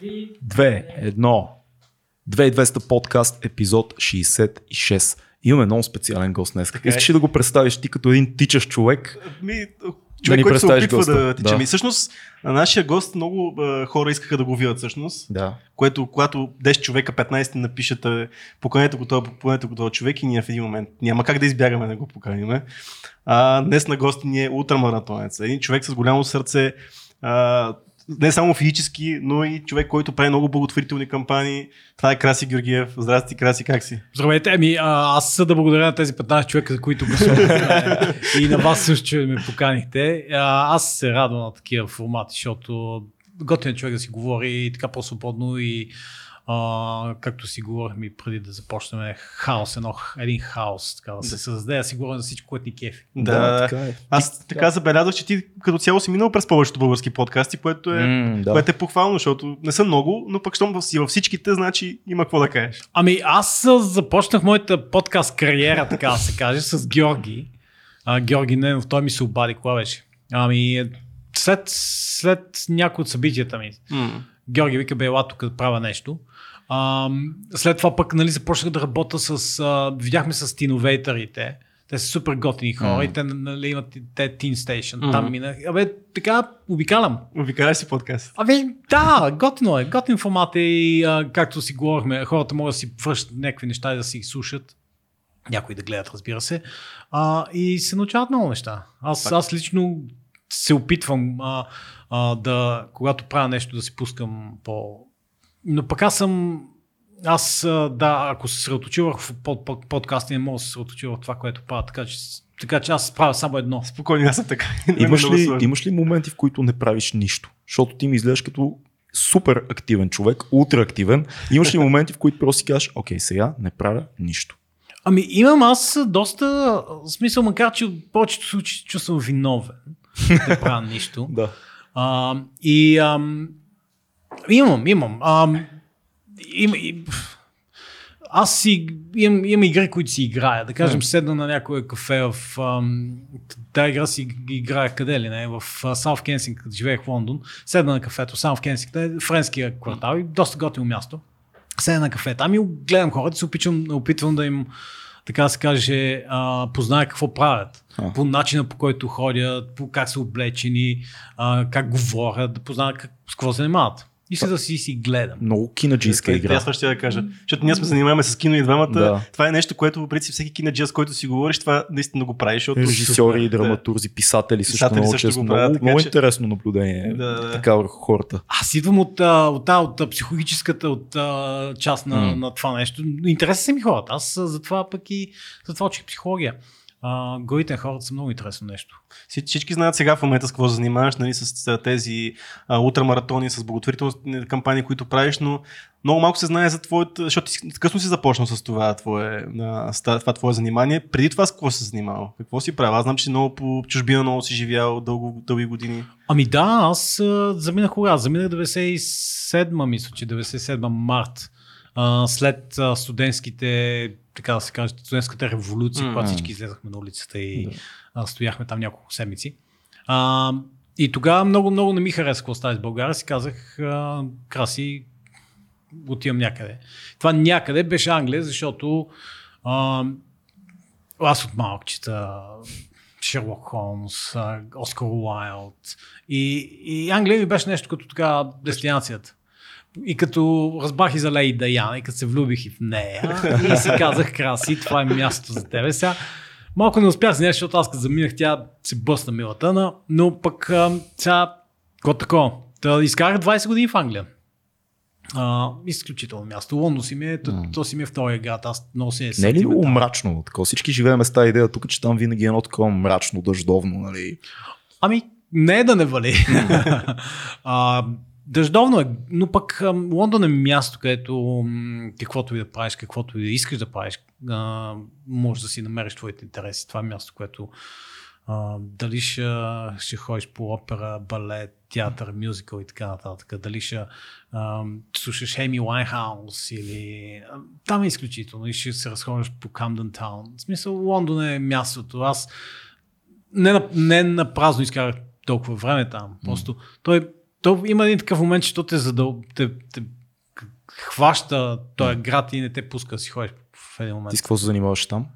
2.200 подкаст, епизод 66. Имаме много специален гост днес. Искаш ли да го представиш ти като един тичащ човек? Човек, който се опитва да тича. Да. И всъщност нашия гост много хора искаха да го видят всъщност. Да. Което когато 10 човека, 15 напишат поканете го този човек и ние в един момент няма как да избягаме да го поканим. Днес на гости ни е ултрамаратонец. Един човек с голямо сърце, не само физически, но и човек, който прави много благотворителни кампании. Това е Краси Георгиев. Здрасти, Краси, как си? Здравейте, аз да благодаря на тези 15 човека, за които гласувате и на вас също, че ме поканихте. Аз се радвам на такива формати, защото готин човек да си говори и така по-свободно и както си говорихме и преди да започнем, хаос, така да се създаде, а си говорим за всичко, което ни кефи. Да, така е. Аз така забелязах, че ти като цяло си минал през повечето български подкасти, което е, което е похвално, защото не са много, но пък щом си във всичките, значи има какво да кажеш. Аз започнах моята подкаст кариера, така да се каже, с Георги. Георги Ненов, той ми се обади, кога беше? След някои от събитията ми. Георги вика, бе, ела тук да правя нещо. След това пък започнах да работя видяхме с тиновейтерите. Те са супер готини хора и те имат TinStation. Там минах. Така обикалям. Обикаляй си подкаст. Да, готино е. Готин формат е и както си говорихме, хората могат да си връщат някакви неща и да си ги слушат. Някои да гледат, разбира се. И се научават много неща. Аз лично се опитвам когато правя нещо да си пускам по... Но пък ако се съсредоточи върху подкаст, не мога да се съсредоточи върху това, което правя, така че аз правя само едно. Спокойно, аз съм така. Имаш ли моменти, в които не правиш нищо? Защото ти ми изглеждаш като супер активен човек, ултрактивен. Имаш ли моменти, в които просто си кажеш, окей, сега не правя нищо? Имам аз доста смисъл, макар че в повечето случаи чувствам виновен. Не правя нищо. Да. Имам. Аз имам игри, които си играя. Да кажем, седна на някое кафе в... Тая игра си играя къде ли не? В South Kensington, като живеех в Лондон. Седна на кафето, South Kensington, френския квартал и доста готино място. Седна на кафето, гледам хората и се опитвам да им... така се каже, позная какво правят. По начина, по който ходят, по как са облечени, как говорят, да позная с какво се занимават. И след да си гледам. Много кинаджийска игра. Аз това ще да кажа. Защото ние сме занимаваме с кино и двамата. Да. Това е нещо, което в принцип всеки кинаджия, с който си говориш, това наистина го правиш. Защото... Режисьори, драматурзи, писатели също го правят. Много интересно наблюдение така върху хората. Аз идвам от психологическата част на това нещо. Интересни са ми хората. Аз затова пък и затова учих психология. Главите на хората са много интересно нещо. Всички знаят сега в момента с какво се занимаваш, нали, с тези ултрамаратони, с благотворителни кампании, които правиш, но много малко се знае за твоето, защото ти късно си започнал с това твое занимание. Преди това с какво си занимавал? Какво си правил? Аз знам, че много по чужбина много си живял дълги години. Аз заминах кога? Заминах 97-ма, мисля, че 97 март. След студентските, така да се каже, студентската революция, когато всички излезахме на улицата и стояхме там няколко седмици. И тогава много не ми хареса какво става с България. Си казах, Краси, отивам някъде. Това някъде беше Англия, защото аз от малък чета Шерлок Холмс, Оскар Уайлд и Англия ми беше нещо като така дестинацията. И като разбрах и за Лейди Даяна, и като се влюбих и в нея, и си казах, Краси, това е мястото за тебе. Сега малко не успях с нея, защото аз като заминах, тя се бъсна милата, но пък сега, какво такова? Изкарах 20 години в Англия. Изключително място. Лондон си ми е, то си ми е втория град, аз много си е сетиме. Не е ли много мрачно? Такова? Всички живеем с тази идея тук, че там винаги е едно такова мрачно, дъждовно, нали? Не е да не вали. Дъждовно е, но пък Лондон е място, където каквото и да правиш, каквото и да искаш да правиш, можеш да си намериш твоите интереси. Това е място, което дали ще ходиш по опера, балет, театър, мюзикъл и така нататък, дали ще слушаш Ейми Уайнхаус или... Там е изключително и ще се разходиш по Камдън Таун. В смисъл, Лондон е мястото. Аз не на празно изкарах толкова време там. Просто той То има един такъв момент, че то те хваща този град и не те пуска да си ходиш в един момент. Ти с какво се занимаваш там?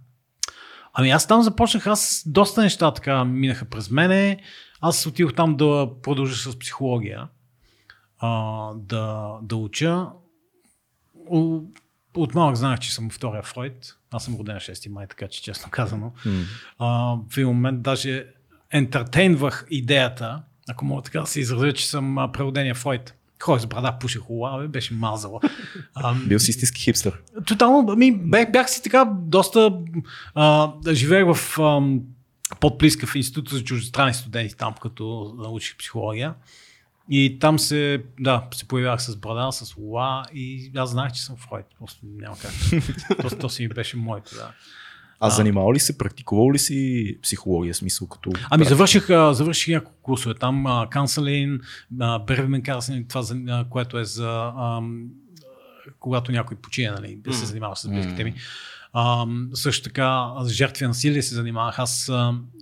Ами аз там започнах, доста неща така минаха през мене. Аз отидох там да продължа с психология, да уча. От малък знаех, че съм втория Фройд. Аз съм роден на 6 май, така че честно казано. В един момент даже ентертейнвах идеята, ако мога така да се изразя, че съм преродения Фройд. Хой с брада, пушех ула, беше мазала. Бил си истински хипстър. Тотално, бях си така доста... живеех в Подплиска в Института за чуждестранни студенти, там като научих психология. И там се появявах с брада, с ула и аз знаех, че съм Фройд. Просто няма как. То си ми беше моето, да. А занимавал ли се, практикувал ли си психология, смисъл като... Ами завърших няколко курсове там, канцелин, бервимен канцелин, това което е за когато някой почине, нали, да се занимава с близки теми. Също така с жертви на насилие се занимавах. Аз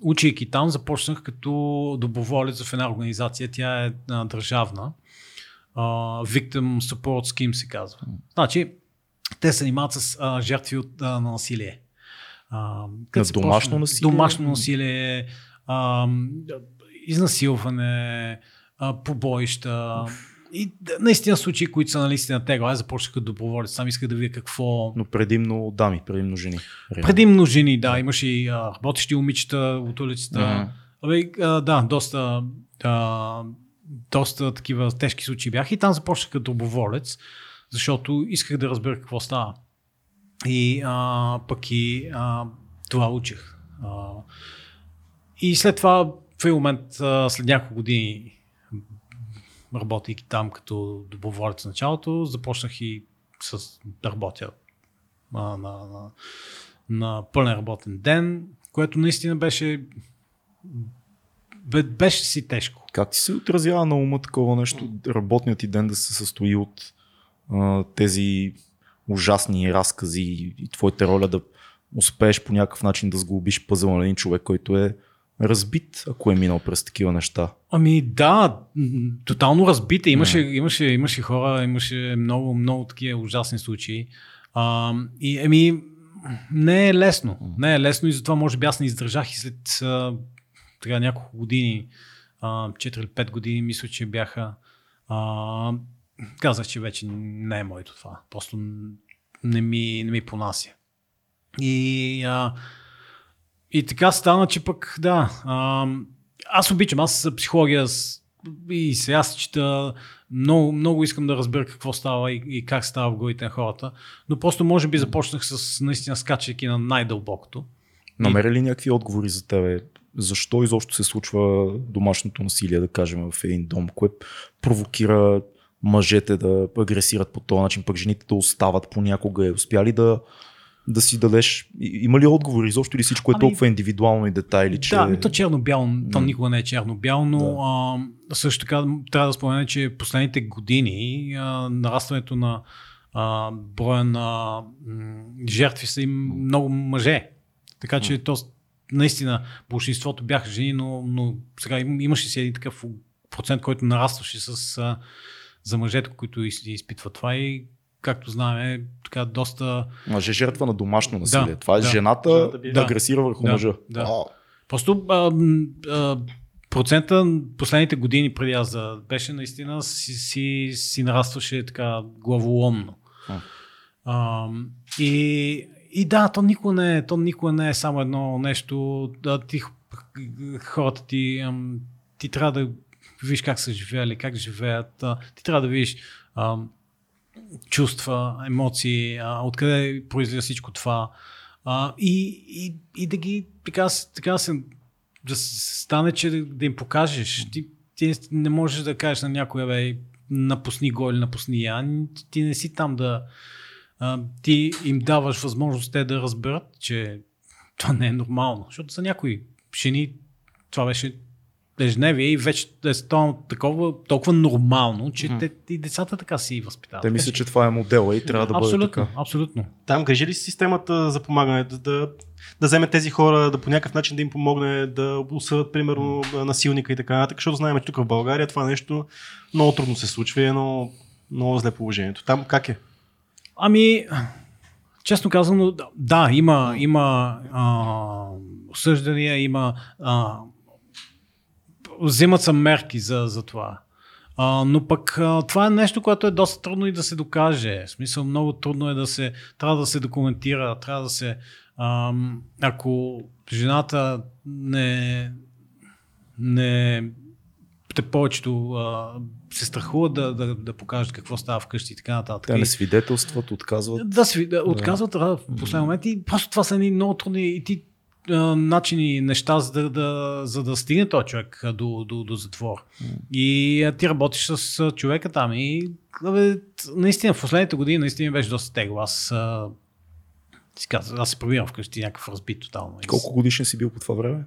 учейки там започнах като доброволец в една организация, тя е държавна. Victim Support Scheme се казва. Значи те се занимават с жертви на насилие. Домашно насилие? Домашно насилие, изнасилване, побоища и наистина случаи, които са наистина тегло. Аз започнах като доброволец, сам исках да видя какво... Но предимно дами, предимно жени. Предимно жени, да. Имаш и работещи момичета от улицата. Да, доста такива тежки случаи бяха и там започнах като доброволец, защото исках да разбера какво става. И пък и това учех. И след това, в един момент, след няколко години, работейки там като доброволец в началото, започнах и да работя на пълен работен ден, което наистина беше си тежко. Как ти се отразява на ума такова нещо, работният ти ден да се състои от тези ужасни разкази и твоята роля да успееш по някакъв начин да сглобиш пъзъл на един човек, който е разбит, ако е минал през такива неща? Ами да, тотално разбит. Имаше хора, имаше много, много такива ужасни случаи. Не е лесно. Не е лесно и затова може би аз не издържах и след няколко години, 4 или 5 години, мисля, че бяха... Казах, че вече не е моето това. Просто не ми понася. И така стана, че пък да. Аз обичам, аз с психология и сега се чета. Много, много искам да разбера какво става и как става в главите на хората. Но просто може би започнах с наистина скачайки на най-дълбокото. Намери ли някакви отговори за тебе? Защо изобщо се случва домашното насилие, да кажем, в един дом, което провокира мъжете да агресират по този начин, пък жените да остават понякога? Успя ли да си дадеш? Има ли отговори изобщо или всичко е толкова индивидуално и детайли? Да, то черно-бяло, там никога не е черно-бяло, но също така трябва да спомена, че последните години нарастването на броя на жертви са и много мъже. Така че то наистина большинството бяха жени, но сега имаше си един такъв процент, който нарастваше за мъжете, които изпитват това и, както знаем, така доста... Мъже жертва на домашно насилие. Да, това е жената да агресира върху мъжа. Да. Просто процента последните години преди аз беше наистина си нарастваше така главоломно. И да, то никога не е само едно нещо. Да, хората ти трябва да виж как са живели, как живеят. Ти трябва да видиш чувства, емоции, откъде произлиза всичко това. И да ги да стане, че да им покажеш. Ти не можеш да кажеш на някоя, напусни го или напусни я. Ти не си там да... ти им даваш възможност те да разберат, че това не е нормално. Защото за някои жени това беше ежедневие и вече е станало такова, толкова нормално, че и децата така си възпитават. Те мислят, че това е модела и трябва да бъде така. Абсолютно. Там грижи ли си системата за помагане? Да вземе тези хора, да по някакъв начин да им помогне, да осъдят, примерно, насилника и така нататък, защото знаем, че тук в България това нещо много трудно се случва и е много, много зле положението. Там как е? Ами, честно казано, да, има осъждания, има... Взимат са мерки за това. Но пък това е нещо, което е доста трудно и да се докаже. В смисъл, много трудно е трябва да се документира, трябва да се... Ако жената не повечето се страхува да покажат какво става вкъщи и така нататък. Те не свидетелстват, отказват. Отказват в последния момент и просто това са едни много трудни и ти начини и неща, за да стигне този човек до затвор. И ти работиш с човека там и наистина в последните години наистина беше доста тегло. Аз се пробирам вкъщи някакъв разбит тотално. Колко годишен си бил по това време?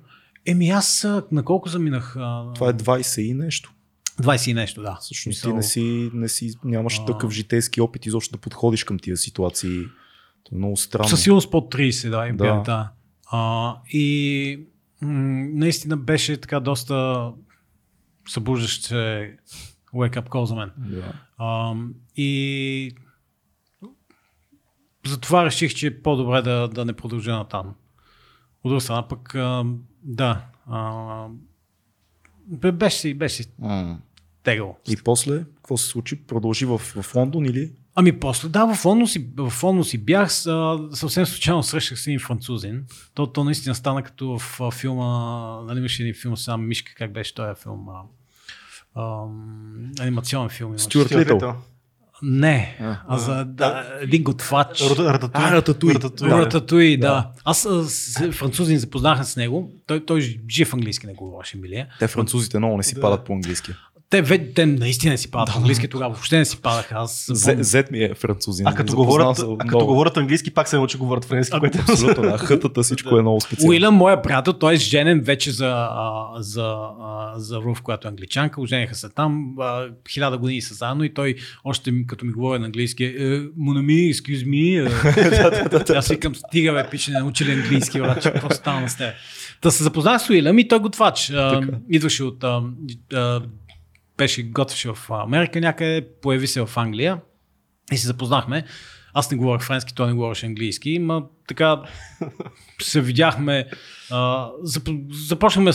Аз на колко заминах? Това е 20 и нещо. 20 и нещо, да. Всъщност ти нямаш такъв житейски опит изобщо да подходиш към тия ситуации. То е много странно. Със сигурност под 30, да. Наистина беше така доста събуждащ wake up call за мен. Yeah. И затова реших, че е по-добре да не продължа натам. От друга страна пък, беше тегъл. И после, какво се случи? Продължи в Лондон или? Ами после, в Лондон си бях, съвсем случайно срещах с един французин. То наистина стана като в филма, имаше един филм сам Мишка, как беше този филм? Анимационен филм. Стюарт Литъл. Не, един готвач. Рататуй, да. Аз французин запознахме с него. Той жив английски не говореше, милия. Те французите много не си падат по-английски. Те наистина не си падат по-английски, тогава въобще не си падаха. Зет ми е французин. А като говорят английски, пак се научи говорят френски. Абсолютно, хътата всичко е много специално. Уилям, моя приятел, той е женен вече за Руф, която е англичанка. Ожениха се там, 1000 години са заедно и той още като ми говори на английски, Монами, excuse me. Аз викам, стига бе, пиче, не научили английски, врачи, какво стана с теб? Та се запознах с Уилям и той готвач. Идваше от... готвеше в Америка някъде, появи се в Англия и се запознахме. Аз не говорих френски, той не говореше английски, но така се видяхме, започнахме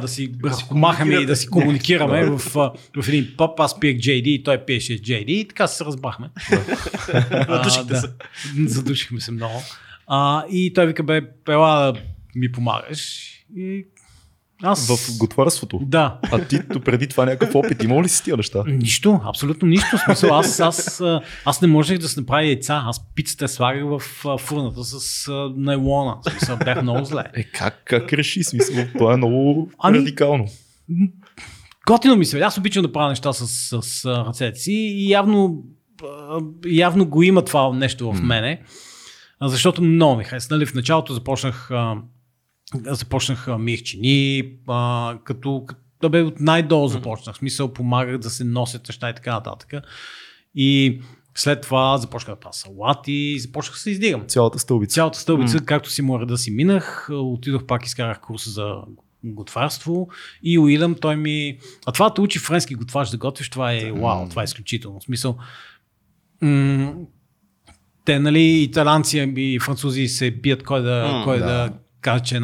да си размахаме и да си комуникираме в един пъп. Аз пиех JD и той пиеше JD и така се разбрахме. Задушихме се много. И той вика, бе, ела да ми помагаш. И в готварството? Да. А ти преди това някакъв опит имал ли си тия неща? Нищо, абсолютно нищо. Смисъл, аз не можех да се направя яйца. Аз пицата слагах в фурната с найлона. Смисъл, бях много зле. Как реши смисъл? Това е много радикално. Готино ми се. Аз обичам да правя неща с ръцете си и явно го има това нещо в мене. Защото много ми хареса. В началото започнах мирчини, от най-долу започнах. В смисъл, помагах да се носят неща и така нататък. И след това започнах да правя салати и започнах да се издигам. Цялата стълбица, както си мора да си минах. Отидох пак, изкарах курса за готварство и Уилям той ми... А това да учи френски готвач да готвиш, това е вау, това е изключително. В смисъл... Те, италианци и французи се бият кой да кажа, че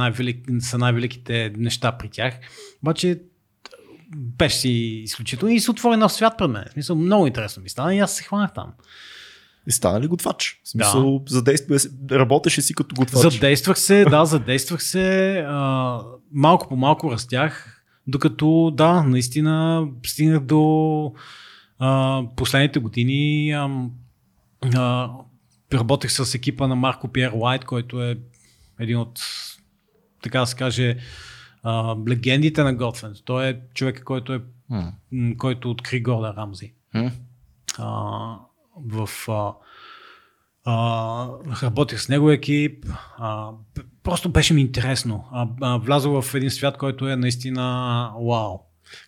са най-великите неща при тях. Обаче беше си изключително и се отвори нов свят пред мен. В смисъл, много интересно ми стана и аз се хванах там. И стана ли готвач? В смисъл, работеше си като готвач. Задействах се. Малко по малко растях, докато наистина стигнах до последните години. Работех с екипа на Марко Пиер Уайт, който е един от, така да се каже, легендите на готвенето. Той е човек, който откри Гордън Рамзи. В Работех с него екип. Просто беше ми интересно. Влязох в един свят, който е наистина вау.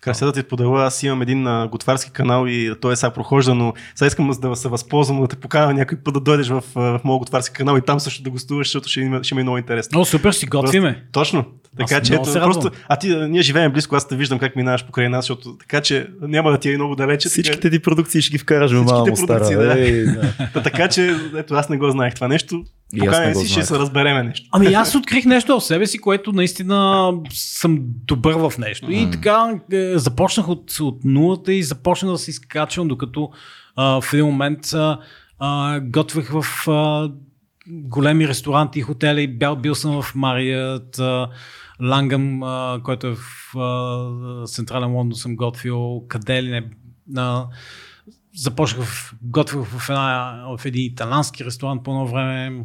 Красиво да ти подела, аз имам един готварски канал и той е сега прохожда, но сега искам да се възползвам, да те покажа някой път да дойдеш в моят готварски канал и там също да гостуваш, защото ще ми е много интересно. О, супер, си готвиме. Точно. Така че ето, просто. Ние живеем близко, аз те виждам как минаваш покрай нас, защото така че няма да ти е много далече. Всичките ти продукции ще ги вкараш в малко стара. Така че ето, аз не го знаех това нещо. Покаме си, ще се разбереме нещо. Ами аз открих нещо в себе си, което наистина съм добър в нещо. И така започнах от нулата и започнах да се изкачвам, докато в един момент готвех в големи ресторанти и хотели. Бил съм в Марият, Лангъм, който е в Централен Лондон, съм готвил, къде ли не... Готвих в един италиански ресторант по едно време,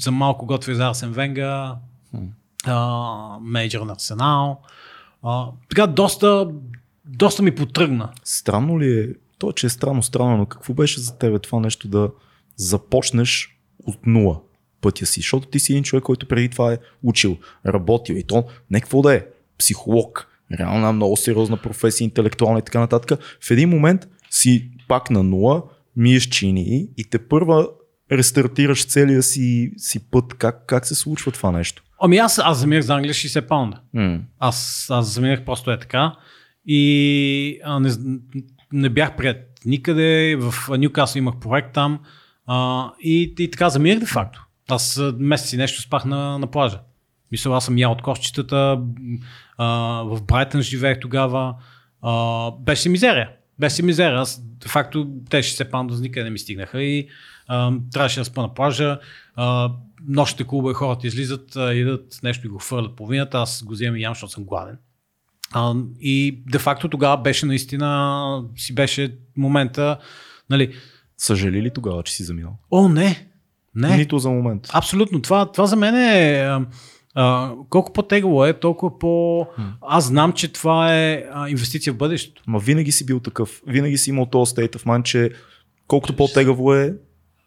за малко готвих за Арсен Венга, мениджър на Арсенал. Така доста ми потръгна. Странно ли е? То, че е странно, но какво беше за тебе това нещо да започнеш от нула пътя си? Защото ти си един човек, който преди това е учил, работил и то не какво да е, психолог, реална много сериозна професия, интелектуална и така нататък. В един момент си пак на нула, миеш чини и те първа рестартираш целия си път. Как се случва това нещо? Ами аз заминах за Англия 60 паунда. Аз заминах просто е така и не бях прият никъде. В Нюкасъл имах проект там и така заминах де факто. Аз месеци нещо спах на плажа. Мисля, аз съм ял от кошчетата, в Брайтън живеех тогава. Беше мизерия. Аз, де факто, те 60 паунда никъде не ми стигнаха и трябваше да спа на плажа. Нощите клубове хората излизат, идат нещо и го хвърлят половината. Аз го вземам и ям, защото съм гладен. И де факто тогава беше наистина, си беше момента, нали... Съжали ли тогава, че си заминал? О, не. Нито за момент. Абсолютно. Това за мен е... колко по-тегло е, толкова по... Аз знам, че това е инвестиция в бъдещето. Ма винаги си бил такъв. Винаги си имал този state of mind, че колкото по-тегаво е,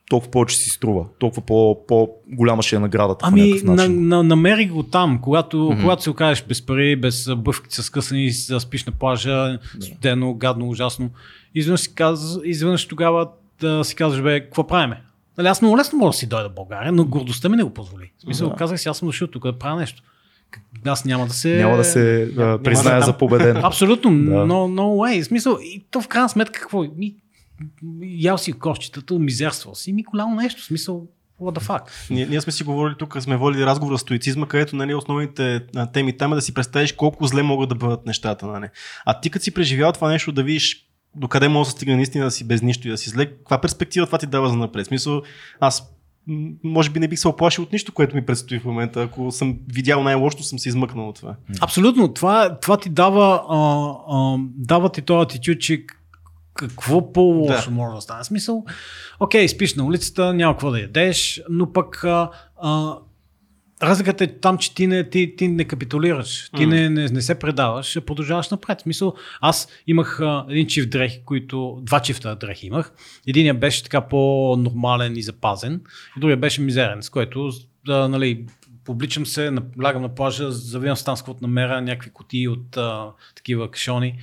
толкова повече си струва. Толкова по-голяма ще е наградата по някакъв начин. Ами намери го там, когато се окажеш без пари, без бъвки с късани, спиш на плажа, студено, гадно, ужасно. Изведнъж тогава да си казваш, бе, какво правиме? Нали, аз много лесно мога да си дойда в България, но гордостта ми не го позволи. В смисъл, казах си, аз съм дошъл тук да правя нещо. Аз няма да се призная за победен. Абсолютно, no way. В смисъл, и то в крайна сметка какво? Ял си кошчетата, мизерствал си, ми голямо нещо. В смисъл, what the fuck? Ние сме си говорили тук, сме водили разговор за стоицизма, където нали, основните теми там е да си представиш колко зле могат да бъдат нещата. Нали. А ти като си преживял това нещо, да видиш докъде може да стигне наистина да си без нищо и да си зле, каква перспектива това ти дава за напред? В смисъл, аз може би не бих се оплашил от нищо, което ми предстои в момента. Ако съм видял най-лошото, съм се измъкнал от това. Абсолютно. Това ти дава, дава ти този атитюд, че какво по-лошо може да стане. В смисъл, окей, спиш на улицата, няма какво да ядеш, но пък разликата е там, че ти не капитулираш, ти не се предаваш, продължаваш напред. В смисъл, аз имах един чифт дрехи, два чифта дрехи имах. Единият беше така по-нормален и запазен, и другия беше мизерен, с който нали, обличам се, лягам на плажа, завивам станското намера, някакви кутии от такива кашони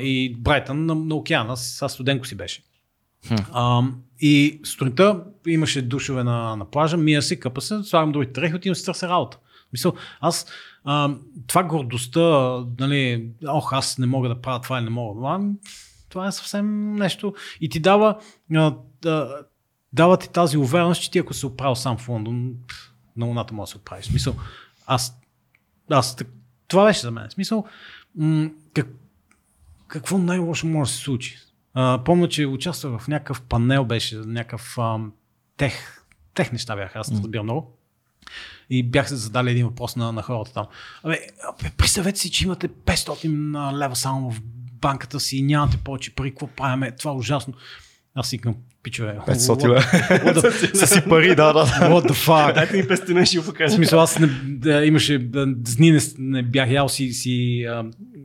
и Брайтън на океана, сега студенко си беше. И сутринта имаше душове на плажа, мия се, къпа се, слагам другите дрехи, отивам си търся работа. Мисъл, аз това гордостта, нали, аз не мога да правя това или не мога да това е съвсем нещо и ти дава ти тази увереност, че ти ако се оправил сам в Лондон, на луната може да се оправиш. Мисъл, това беше за мен. Смисъл, какво най-лошо може да се случи? Помня, че участвах в някакъв панел, беше някакъв тех неща бях, аз не разбирам много. И бях се задали един въпрос на хората там. Представете си, че имате 500 лева само в банката си и нямате повече пари, какво правиме, това е ужасно. Аз си към пичове. 500 лева. Са си пари, What the fuck? Дайте ми пестина, ще го покажа. В смисъл, аз имаше, дни не бях ял си,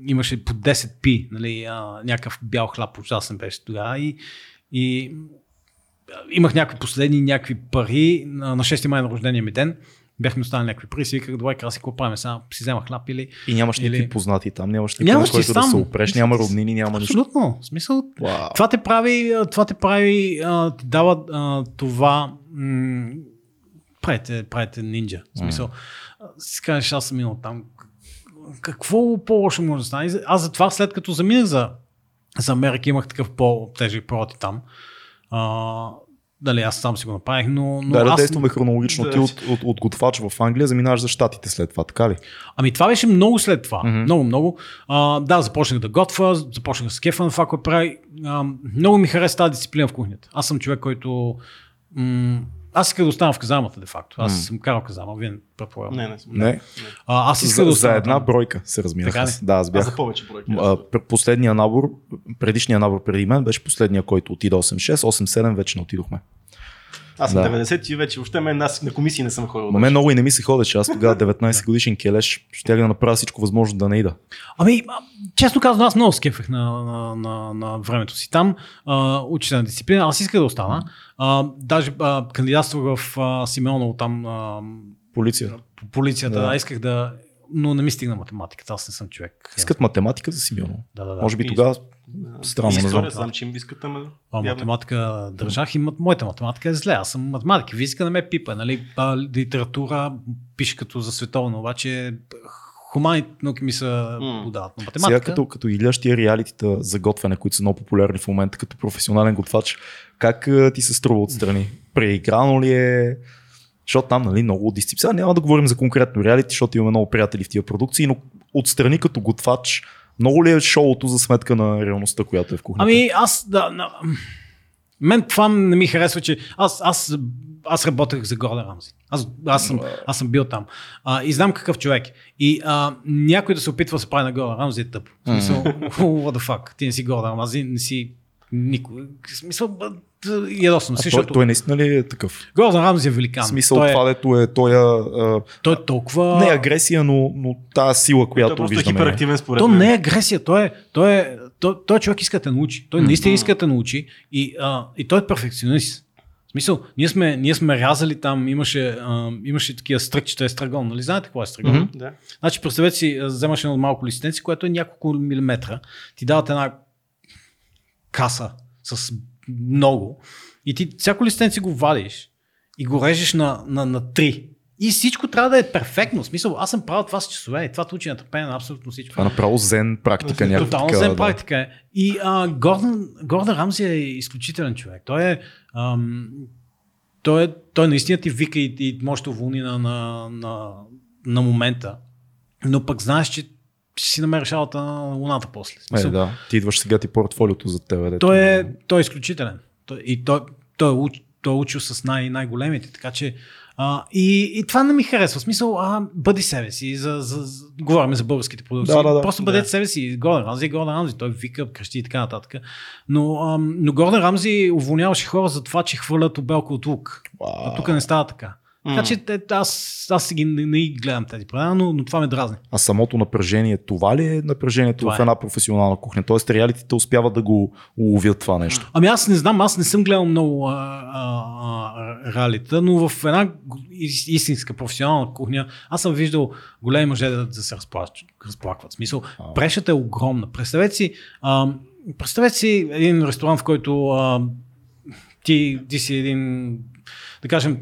имаше по 10 пи, нали, някакъв бял хляб, ужасен беше тогава и имах някакви последни, някакви пари. На 6 май на рождения ми ден бяхме останали някакви пари, си виках, давай Краси, какво правим сега? Си взема хляб или... И нямаш никакви познати там, нямаш никакъв, на който да се опреш, няма роднини, няма нищо. Абсолютно, в смисъл. Wow. Това те прави, ти дава това... Правите нинджа, в смисъл. Си кажеш, аз съм минал там. Какво по-лошо може да стане? Аз затова, след като заминах за Америка, имах такъв по-тежък проти там. Дали, аз сам си го направих, но аз... действаме хронологично. Ти от готвач в Англия заминаваш за щатите след това, така ли? Ами това беше много след това. Mm-hmm. Много. Започнах да готвя, започнах с кефа на това, което прави. Много ми хареса тази дисциплина в кухнята. Аз съм човек, който... Аз исках да остана в казармата, де факто. Аз съм карал казарма, вие предполагам. Не. Аз исках да остана. За една бройка се разминах. Да, аз бях. За повече бройки. Последния набор, предишния набор преди мен беше последния, който отида 8-6, 8-7 вече не отидохме. Аз съм 90 и вече въобще на комисии не съм ходил. Мен много и не ми се ходеше. Аз тогава 19 годишен келеш, щях да направя всичко възможно да не ида. Ами, честно казвам, аз много скефах на времето си там. Учителна дисциплина, аз исках да остана. Даже кандидатствах в Симеоново там. Полицията. Да, исках да. Но не ми стигна математиката, аз не съм човек. Искат математика за Симеоново. Да. Може би тогава. Странно. История, знам, че им виската ме... математика държах и моята математика е зле. Аз съм математик, виска не ме пипа. Нали? Литература пише като за световно, обаче хуманите науки ми са подават на математика. Сега като иляш тия реалитита за готвене, които са много популярни в момента като професионален готвач, как ти се струва отстрани? Преиграно ли е? Защото там, нали, много дисциплина. Няма да говорим за конкретно реалити, защото имаме много приятели в тия продукции, но отстрани като готвач, много ли е шоуто за сметка на реалността, която е в кухнята? Ами аз, мен това не ми харесва, че аз работех за Гордън Рамзи. Аз съм бил там. И знам какъв човек. И някой да се опитва да се прави на Гордън Рамзи е тъпо. В смисъл, what the fuck, ти не си Гордън Рамзи, не си никой. В смисъл, ядосвам си, защото... Той наистина ли е такъв? Гордън Рамзи е великан. В смисъл това, дето е тоя... Той е толкова... Не агресия, но тая сила, която виждаме. Той е хиперактивен според мен. То не е агресия, той човек иска да те научи. Той наистина иска да те научи и той е перфекционист. В смисъл, ние сме рязали там, имаше такива стръкчета естрагон. Нали знаете какво е естрагон? Mm-hmm, да. Значи представете си, вземаш едно малко листенци, което е няколко милиметра. Ти дават една каса с много и ти всяко листенци го вадиш и го режеш на 3 и всичко трябва да е перфектно. В смисъл, аз съм правил това с часове и това те учи на търпение на абсолютно всичко. Това направо зен практика някаква. Тотално зен практика е. И Гордън Рамзи е изключителен човек. Той наистина ти вика и може да уволни на момента, но пък знаеш, че си намериш алата на луната после. Ти идваш сега ти портфолиото за тебе. Той е изключителен. Той е учил с най-големите, така че и това не ми харесва. В смисъл, бъди себе си. Говорим за българските продукции. Просто бъдете себе си. Гордън Рамзи, той вика, крещи и така нататък. Но Гордън Рамзи уволняваше хора за това, че хвърлят обелка от лук. Wow. А тук не става така. Така че аз ги не гледам тези правила, но това ме дразни. А самото напрежение, това ли е напрежението в една професионална кухня? Тоест реалитите успяват да го уловят това нещо? Ами аз не знам, аз не съм гледал много реалита, но в една истинска професионална кухня аз съм виждал големи мъже да се разплакват. В смисъл, прешата е огромна. Представете си един ресторант, в който ти си един, да кажем,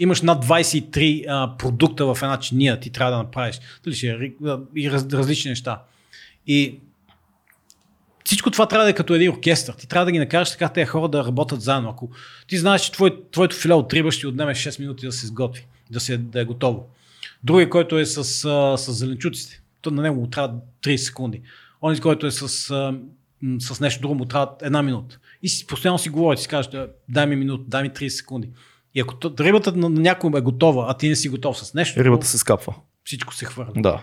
имаш над 23 продукта в една чиния, ти трябва да направиш. И различни неща. И всичко това трябва да е като един оркестър. Ти трябва да ги накараш така тези хора да работят заедно. Ако ти знаеш, че твоето филе от риба ще отнеме 6 минути да се изготви, да е готово. Другият, който е с зеленчуците, то на него му трябва 30 секунди. Онзи, който е с нещо друго, му трябва една минута. И постоянно си говорите, си кажеш, дай ми минута, дай ми 30 секунди. И ако рибата на някой е готова, а ти не си готов с нещо... Рибата се скапва. Всичко се хвърля. Да.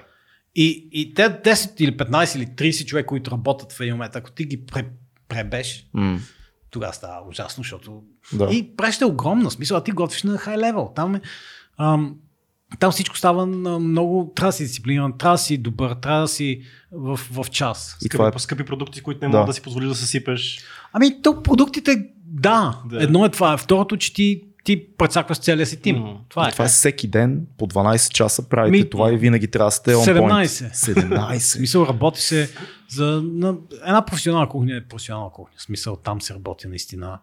И те 10 или 15 или 30 човека, които работят в един момент, ако ти ги пребеш, тогава става ужасно, защото... Да. И преща е огромна, смисъл, а ти готвиш на хай левел. Там всичко става много... Трябва да си дисциплиниран, трябва да си добър, трябва да си в час. Скъпи продукти, които не могат да си позволиш да се сипеш. Ами, тук продуктите... Да, да, едно е това. Второто, че ти прецакваш целия си тим. Това е всеки ден по 12 часа правите това и винаги трябва да сте on point. 17. Смисъл, работи се за една професионална кухня е професионална кухня. Смисъл, там се работи наистина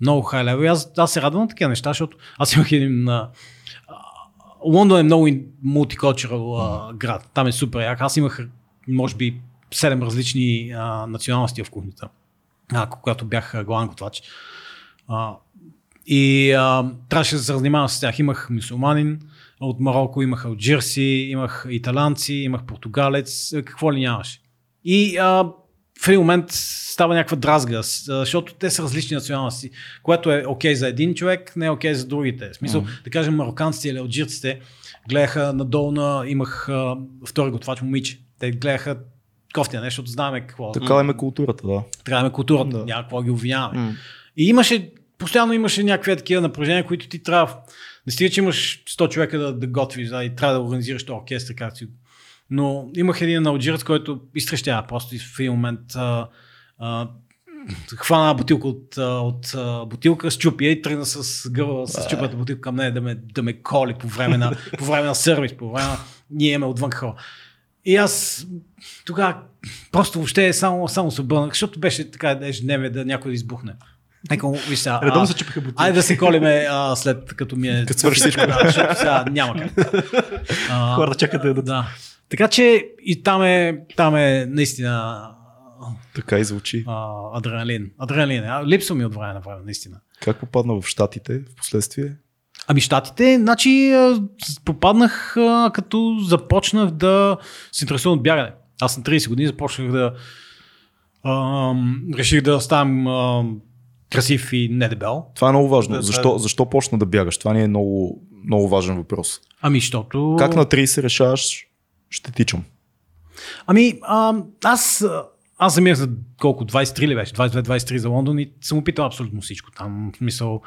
много хай лево. Аз се радвам на такива неща, защото аз имах един на... Лондон е много мултикултурал град. Там е супер як. Аз имах, може би, 7 различни националности в кухнята, когато бях главен готвач. И трябваше да се занимавам с тях. Имах мюсюлманин от Мароко, имах алджирси, имах италианци, имах португалец, какво ли нямаше. И в един момент става някаква дразга, защото те са различни националности, което е окей за един човек, не е окей за другите. В смисъл, да кажем, мароканците или алджирците гледаха надолу на, имах втори готвач момиче. Те гледаха кофтия нещо, защото знаем какво. Така е културата, да. Трябва е културата, няма какво ги обвиняваме. И имаше постоянно имаше някакви такива напрежения, които ти трябва. Не стига, че имаш 100 човека да готвиш и трябва да организираш този оркестър, както си. Но имах един алджирец, който изтрещя просто и в един момент хвана бутилка от бутилка, счупи я и тръгна с гърла, с чупата бутилка към нея да ме коли по време на сервис, по време на... Ние имаме отвън хора. И аз тогава просто въобще само се обърнах, защото беше така ежедневие да някой да избухне. Редом се чупиха бутилки. Айде да се колиме след като ми е... Като свърши всичко. Защото сега няма как. Хората чакат да ядат. Да. Така че и там е наистина... Така и звучи. Адреналин. Липсва ми от време на време, наистина. Как попадна в Щатите в последствие? Ами Щатите, значи попаднах като започнах да се интересувам от бягане. Аз на 30 години започнах да... реших да ставам... красив и недебел. Това е много важно. Защо почна да бягаш? Това ни е много, много важен въпрос. Ами, защото... Как на 30 решаваш, ще тичам? Ами, аз замирах за колко? 23 ли беше? 22-23 за Лондон и съм опитал абсолютно всичко там. В смисъл...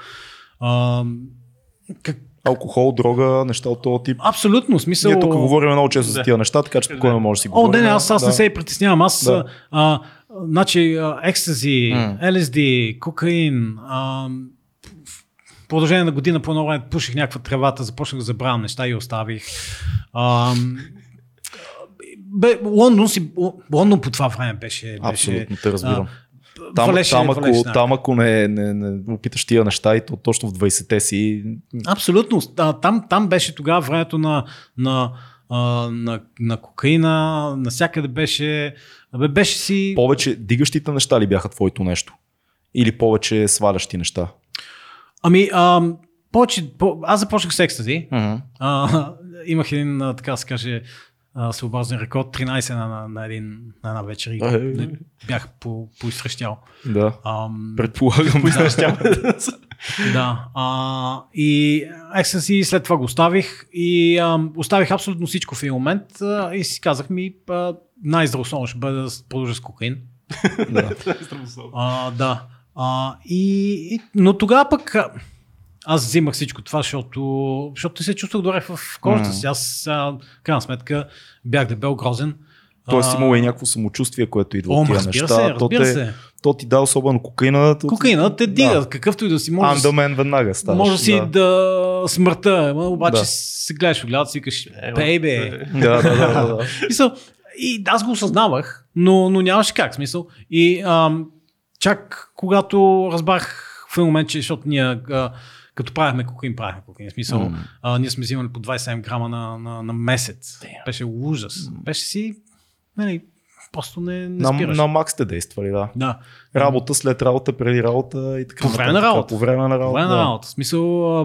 Алкохол, дрога, неща от този тип. Абсолютно, в смисъл... Ние тук говорим много често за тия неща, така че спокойно може да си говорим. Аз не се и притеснявам. Аз... Да. Значи, екстази, LSD, кокаин, в продължение на година по едно време пуших някаква тревата, започнах да забравям неща и оставих. Лондон по това време беше... Абсолютно, те разбирам. Там ако не опиташ тия неща и точно в 20-те си... Абсолютно, там беше тогава времето на кокаина, навсякъде беше... Беше си... Повече дигащите неща ли бяха твоето нещо? Или повече свалящи неща? Ами, аз започнах с екстази. Uh-huh. Имах един, така се каже, съобразен рекорд, 13 на една вечер. Uh-huh. Бях поизтрещял. Да, предполагам. Поизтрещял. Да. И екстази след това го оставих. И оставих абсолютно всичко в един момент. И си казах ми... най-здравословно ще бъде да продължа с кокаин. Да. Но тогава пък аз взимах всичко това, защото се чувствах добре в кожата си. Аз, крайна сметка, бях дебел, грозен. Тоест имало и някакво самочувствие, което идва от тия неща. Разбира се. То ти да, особено кокаина. Кокаина те дига, какъвто и да си. Андомен веднага ставаш. Може си да смъртта, обаче се гледаш в огледата си и викаш, бейбе. И аз го осъзнавах, но нямаше как смисъл. И чак когато разбрах в един момент, че защото ние като правихме кокаин. Смисъл, ние сме взимали по 27 грама на месец. Damn. Беше ужас. Беше си, просто не спираш. На макс те действали, да. Работа след работа, преди работа и така. По време на работа. Смисъл,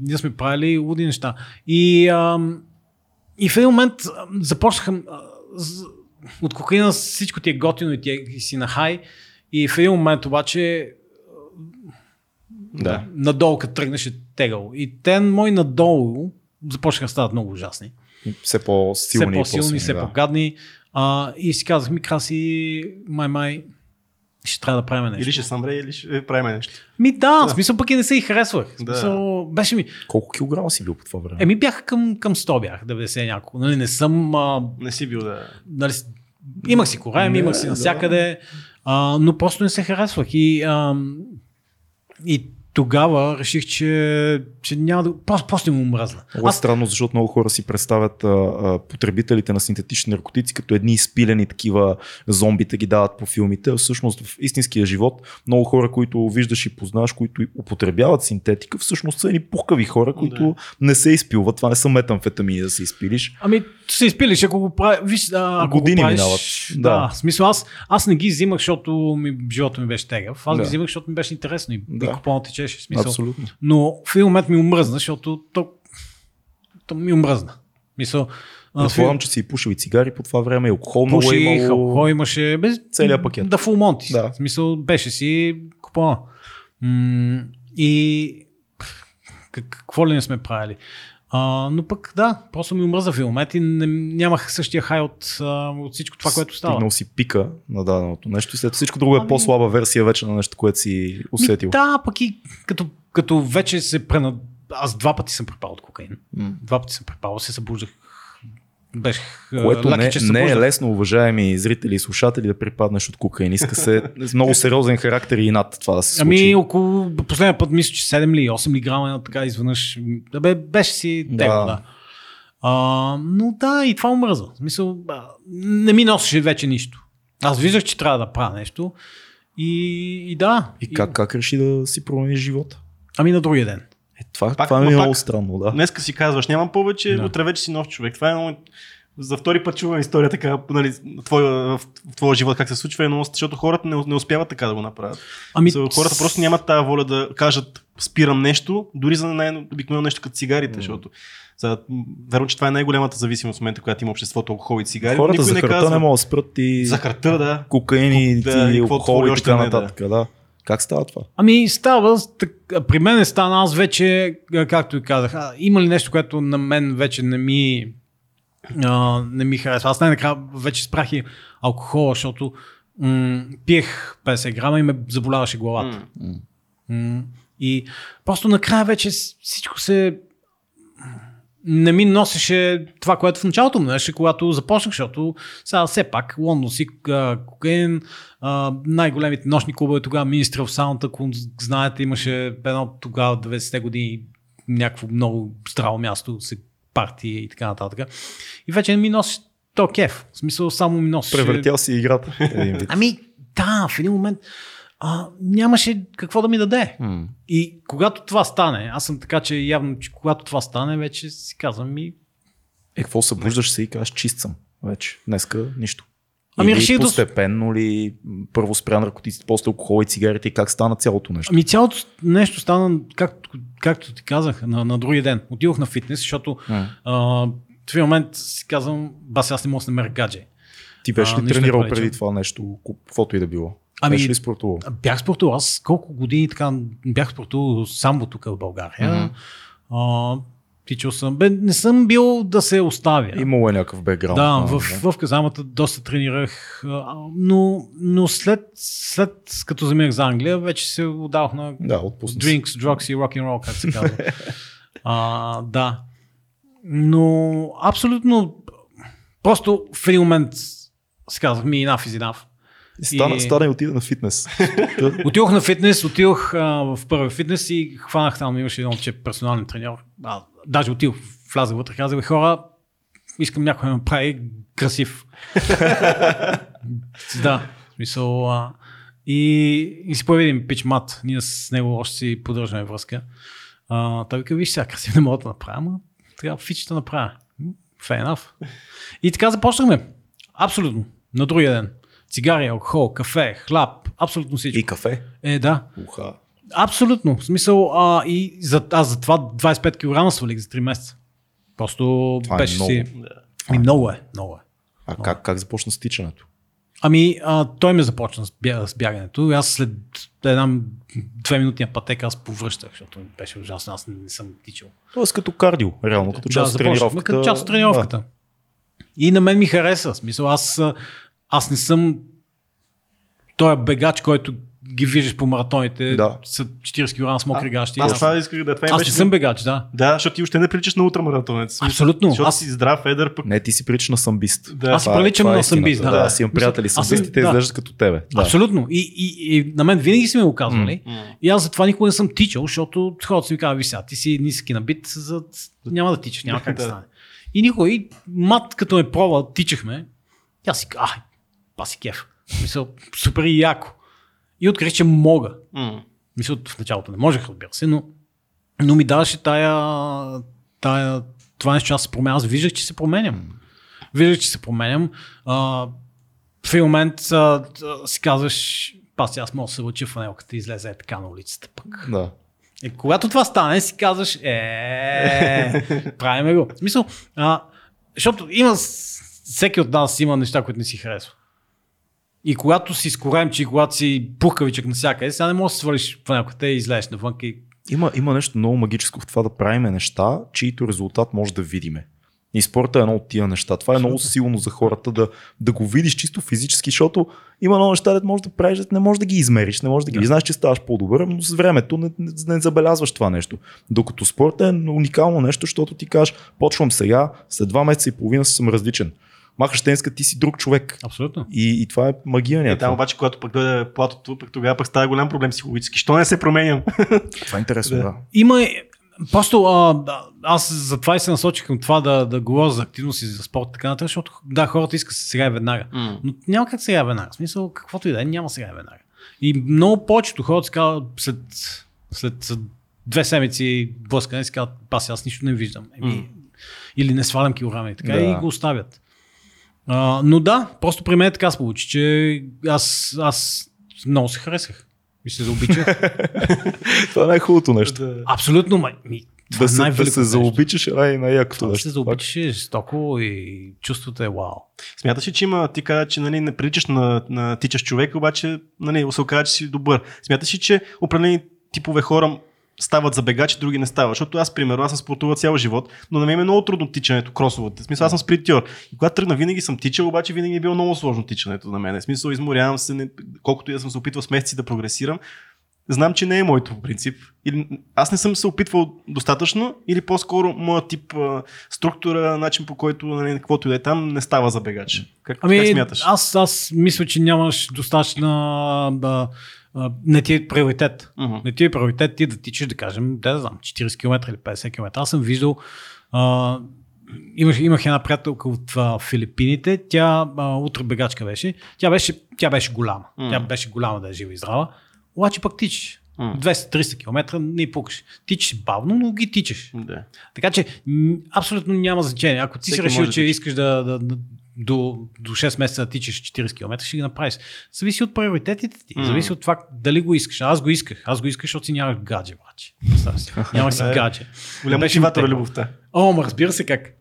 ние сме правили луди неща. И в един момент започнах от кокаина всичко ти е готино и ти си на хай и в един момент обаче надолу като тръгнеш е тегъл и те мои надолу започнаха да стават много ужасни. Все по-силни, по-гадни и си казах ми Краси, май ще трябва да правим нещо. Или ще съм или ще правим нещо. В смисъл пък и не се и харесвах. Беше ми... Колко килограма си бил по това време? Бях към 100 бях, 90 няколко. Не съм... Не си бил да... Имах си корем, имах си навсякъде, но просто не се харесвах. И И тогава реших, че няма да... Просто не му мразна. Много е странно, защото много хора си представят потребителите на синтетични наркотици като едни изпилени такива зомбите ги дават по филмите. Всъщност в истинския живот много хора, които виждаш и познаваш, които употребяват синтетика, всъщност са едни пухкави хора, които не се изпилват. Това не са метамфетамини да се изпилиш. Ами се изпилиш, ако го правиш... Години минават. Да. В смисъл, аз не ги взимах, защото живота ми беше тегъв. Аз ги взимах, защото ми беше интересно и купон течеше. Смисъл. Абсолютно. Но в един момент ми омръзна, защото то ми омръзна. Мисъл, предполагам, че си пушил и цигари по това време, алкохол много е имало. Пуших, алкохол имаше. Без... Целият пакет. Да, фулмонти. Да. В смисъл, беше си купона. И какво ли не сме правили? Но пък да, просто ми омръзна в момент и нямах същия хай от всичко това, което става. Стигнал си пика на даденото нещо и след всичко друго е по-слаба версия вече на нещо, което си усетил. Да, пък и като вече се пренад... Аз два пъти съм препал от кокаин. Два пъти съм препал, се събуждах. Което не е лесно, уважаеми зрители и слушатели, да припаднеш от кокаин. Иска се много сериозен характер и над това да се случи. Ами около последния път мисля, че 7 ли 8 ли грама така изведнъж. Беше си тегло, да. Но да, и това омръзва. Мисля, не ми носеше вече нищо. Аз виждах, че трябва да правя нещо и да. И как реши да си промениш живота? Ами на другия ден. Това ми е много странно, да. Днеска си казваш, нямам повече, утре вече си нов човек. Това е много... За втори път чувам история така, нали, в твоя живот как се случва, е много, защото хората не успяват така да го направят. Хората просто нямат тази воля да кажат спирам нещо, дори за най-обикновено нещо като цигарите, защото верно, че това е най-голямата зависимост в момента, която има обществото, алкохол и цигари. Хората за харта не могат да спрат и захарта, да. Кокаин и алкохол и така нататък. Да. Как става това? Ами става, при мен стана, аз вече, както и казах, има ли нещо, което на мен вече не ми харесва. Аз най-накрая вече спрах и алкохола, защото пиех 50 грама и ме заболяваше главата. И просто накрая вече всичко се... Не ми носеше това, което в началото му беше, когато започнах, защото сега все пак Лондон си кокаин, най-големите нощни клубове тогава, Министър в Саунд, ако знаете, имаше едно тогава 90-те години някакво много здраво място, партия и така нататък. И вече не ми носеше то кеф, в смисъл само ми носеше... Превъртял си играта. Ами да, в един момент нямаше какво да ми даде. И когато това стане, аз съм така, че явно, че когато това стане, вече си казвам и... Какво събуждаш се и кажеш, чист съм вече. Днеска нищо. Ами реши постепенно ли първо спря наркотиците, после алкохол и цигарите и как стана цялото нещо? Ами цялото нещо стана, както ти казах, на другия ден. Отидох на фитнес, защото в този момент си казвам, баси аз не мога да намеря гадже. Ти беше ли тренирал преди това нещо, каквото и да било? Беше ли спортувал? Бях спортувал. Аз колко години така бях спортувал самбо тук в България. Тичал съм. Не съм бил да се оставя. Имало е някакъв бекграунд. Да, в казамата доста тренирах, но след като заминах за Англия, вече се отдавах на drinks, drugs и rock'n'roll, как се казва. Да. Но абсолютно просто в един момент се казах ми enough is enough. Стана и отида на фитнес. Отидох на фитнес, отидох в първи фитнес и хванах там, имаше едно че персонален треньор. Даже отидох, влязах вътре, казах, хора, искам някой да ме прави красив. Да, смисъл. И си появи един пич Мат, ние с него още си поддържаме връзка. Той вика, виж сега, красив не мога да направя, но трябва фичета направя. Fair enough. И така започнахме. Абсолютно. На другия ден. Цигари, алкохол, кафе, хляб, абсолютно всичко. И кафе? Да. Уха. Абсолютно. В смисъл, аз за това 25 кг свалих за 3 месеца. Просто това беше си... И много е. Много е. Много. Как започна с тичането? Ами, той ме започна с бягането. Аз след една 2-минутния пътека аз повръщах, защото беше ужасно. Аз не съм тичал. Тоест като кардио, реално. Като част от тренировката. Като част от тренировката. Да. И на мен ми хареса. В смисъл, аз не съм той е бегач, който ги виждаш по маратоните, да, са 40 кг с мокри гащи. Аз това исках да това. Аз не съм бегач, да. Да, защото ти още не приличаш на ултрамаратонец. Абсолютно. Защото аз си здрав, едър пък. Не, ти си приличаш на самбист. Да. Аз си приличам на самбист, да. Аз имам приятели самбисти, те изглеждат като тебе. Да. Абсолютно. И на мен винаги си ми го казвали. И аз затова никога не съм тичал, защото хората си ми казват, вися, ти си ниски набит, няма да тичаш, няма как да стане. И никой, мат като ме пробва, тичахме. И аз си казах, паси кеф. Мисъл, супер яко. И открих, че мога. Мисля, в началото не можех, разбира се, но ми даваше тая това нещо, че аз се променя. Аз виждах, че се променям. В един момент си казваш, паси, аз мога да се вълча фанелката и излезе така на улицата пък. Да. И когато това стане, си казваш, правиме го. В смисъл, защото има, всеки от нас има неща, които не си харесва. И когато си скорем, че и когато си пухкавичък навсякъде, сега не можеш да свалиш фанелката и излезеш навън. Има нещо много магическо в това да правим неща, чието резултат може да видиме. И спорта е едно от тия неща. Това е много силно за хората да го видиш чисто физически, защото има много неща, дето можеш да правиш, не можеш да ги измериш, не можеш да ги знаеш, че ставаш по-добър, но с времето не забелязваш това нещо. Докато спорта е уникално нещо, защото ти кажеш, почвам сега, след 2 месеца и половина си съм различен. Махаш тениска, ти си друг човек. Абсолютно. И това е магия някаква. Там обаче, когато пък дойде платото, пък тогава пък става голям проблем психологически. Що не се променям? Това е интересно, да. Има, просто аз затова и се насочих към това да говоря за активност и за спорт, така нататък, защото да, хората искат сега и веднага. Но няма как сега и веднага. В смисъл, каквото и да е, няма сега и веднага. И много повечето хората си казват след 2 седмици блъскане си казват, паси, аз нищо не виждам. Или не свалям килограми, така да. И го оставят. Но да, просто при мен така се получи, че аз много се харесах и се заобичах. Това е най-хубавото нещо. Абсолютно. Да се заобичаш е най-якото нещо. Да се заобичаш е жестоко и чувството е вау. Смяташ ли, че има, ти каза, че не приличаш на тичаш човек, обаче се оказа, че си добър. Смяташ ли, че определени типове хора стават за бегачи, други не стават? Защото аз, примерно, съм спортувал цял живот, но на мен е много трудно тичането, кросовото. В смисъл, аз съм спринтьор. И когато тръгна, винаги съм тичал, обаче винаги е било много сложно тичането на мен. В смисъл, изморявам се, колкото и да съм се опитвал с месеци да прогресирам. Знам, че не е моето по принцип. Или аз не съм се опитвал достатъчно, или по-скоро моят тип структура, начин по който каквото и да е там, не става за бегач. Как смяташ? Аз мисля, че нямаш достатъчна. Не ти е приоритет. Не ти е приоритет ти да тичаш, да кажем, да знам, 40 км или 50 км. Аз съм виждал, имах една приятелка от Филипините, тя ултрабегачка беше. Тя беше голяма. Тя беше голяма да е жива и здрава. Обаче пък тичаш. 200-300 км не пукаш. Тичаш бавно, но ги тичаш. Да. Така че абсолютно няма значение. Ако ти си решил, че искаш да до 6 месеца да тичаш 40 км, ще ги направиш. Зависи от приоритетите ти. Зависи от това дали го искаш. Аз го исках, защото си нямах гадже, бачи. Нямах си гадже. Голям мотиватор е любовта. Ама разбира се как.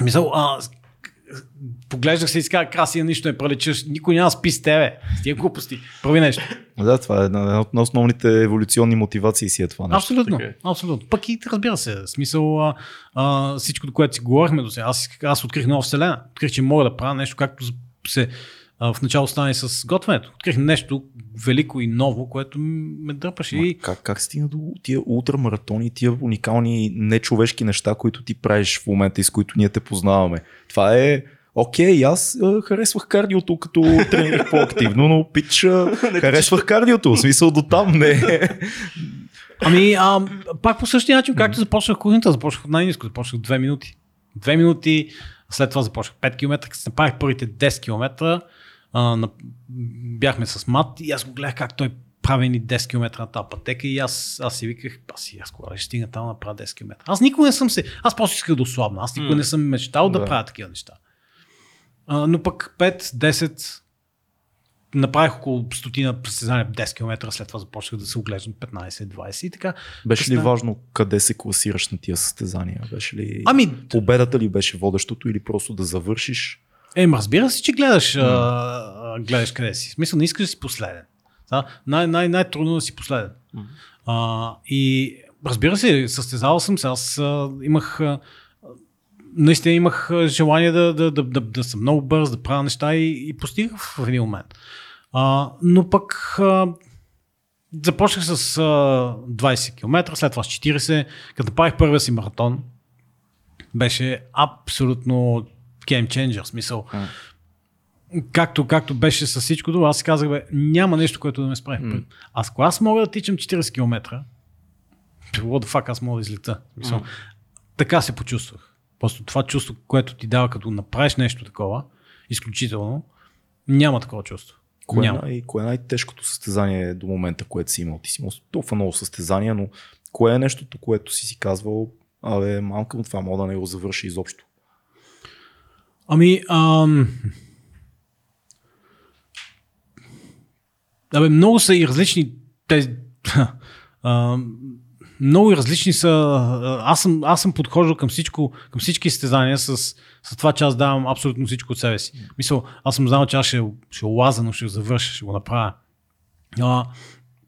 Мисъл, поглеждах се и казах, Краси, нищо не приличаш, никой няма спи с тебе. С тия глупости. Прави нещо. Да, това е една от основните еволюционни мотивации си е това нещо. Абсолютно. Пък и разбира се, смисъл всичко, до което си говорихме до сега. Аз открих нова вселена. Открих, че мога да правя нещо, както се в началото стане с готвенето. Открих нещо велико и ново, което ме дърпаше. Как стигна до тия ултрамаратони, тия уникални нечовешки неща, които ти правиш в момента и с които ние те познаваме? Това е... Окей, аз харесвах кардиото, като тренирах по-активно, но харесвах кардиото, в смисъл до там не. Пак по същия начин, както започнах кухнята, започнах от най-низко, започнах 2 минути. 2 минути, след това започнах 5 км, като се направих първите 10 км, бяхме с Мат и аз го гледах как той прави ни 10 км на тази пътека и аз си виках, аз кога ще стигна там да правя 10 км. Аз никога не съм се, аз просто исках да ослабна, аз никога не съм мечтал да правя такива неща. Но пък 5-10 направих около стотина състезания 10 км, след това започнах да се оглеждам 15-20 и така. Беше ли важно къде се класираш на тия състезания? Беше ли победата ли беше водещото или просто да завършиш? Разбира се, че гледаш къде си. В смисъл, не искаш да си последен. Най-трудно да си последен. И разбира се, състезавал съм се. Аз имах... Наистина имах желание да съм много бърз, да правя неща и постигах в един момент. Но пък започнах с 20 км, след това с 40, като правих първия си маратон. Беше абсолютно game changer, смисъл. Както беше с всичкото, аз си казах, няма нещо, което да ме спре. Аз ако аз мога да тичам 40 км, what the fuck, аз мога да излета. Мисъл, така се почувствах. Просто това чувство, което ти дава, като направиш нещо такова, изключително, няма такова чувство. Кое е най-тежкото състезание до момента, което си имал? Ти си имал толкова много състезания, но кое е нещото, което си казвал, абе, малко това мога да не го завърши изобщо? Много са и различни тези... Много и различни са. Аз съм подхождал към всички състезания с това, че аз давам абсолютно всичко от себе си. Мисля, аз съм знал, че аз ще лаза, но ще завърша, ще го направя.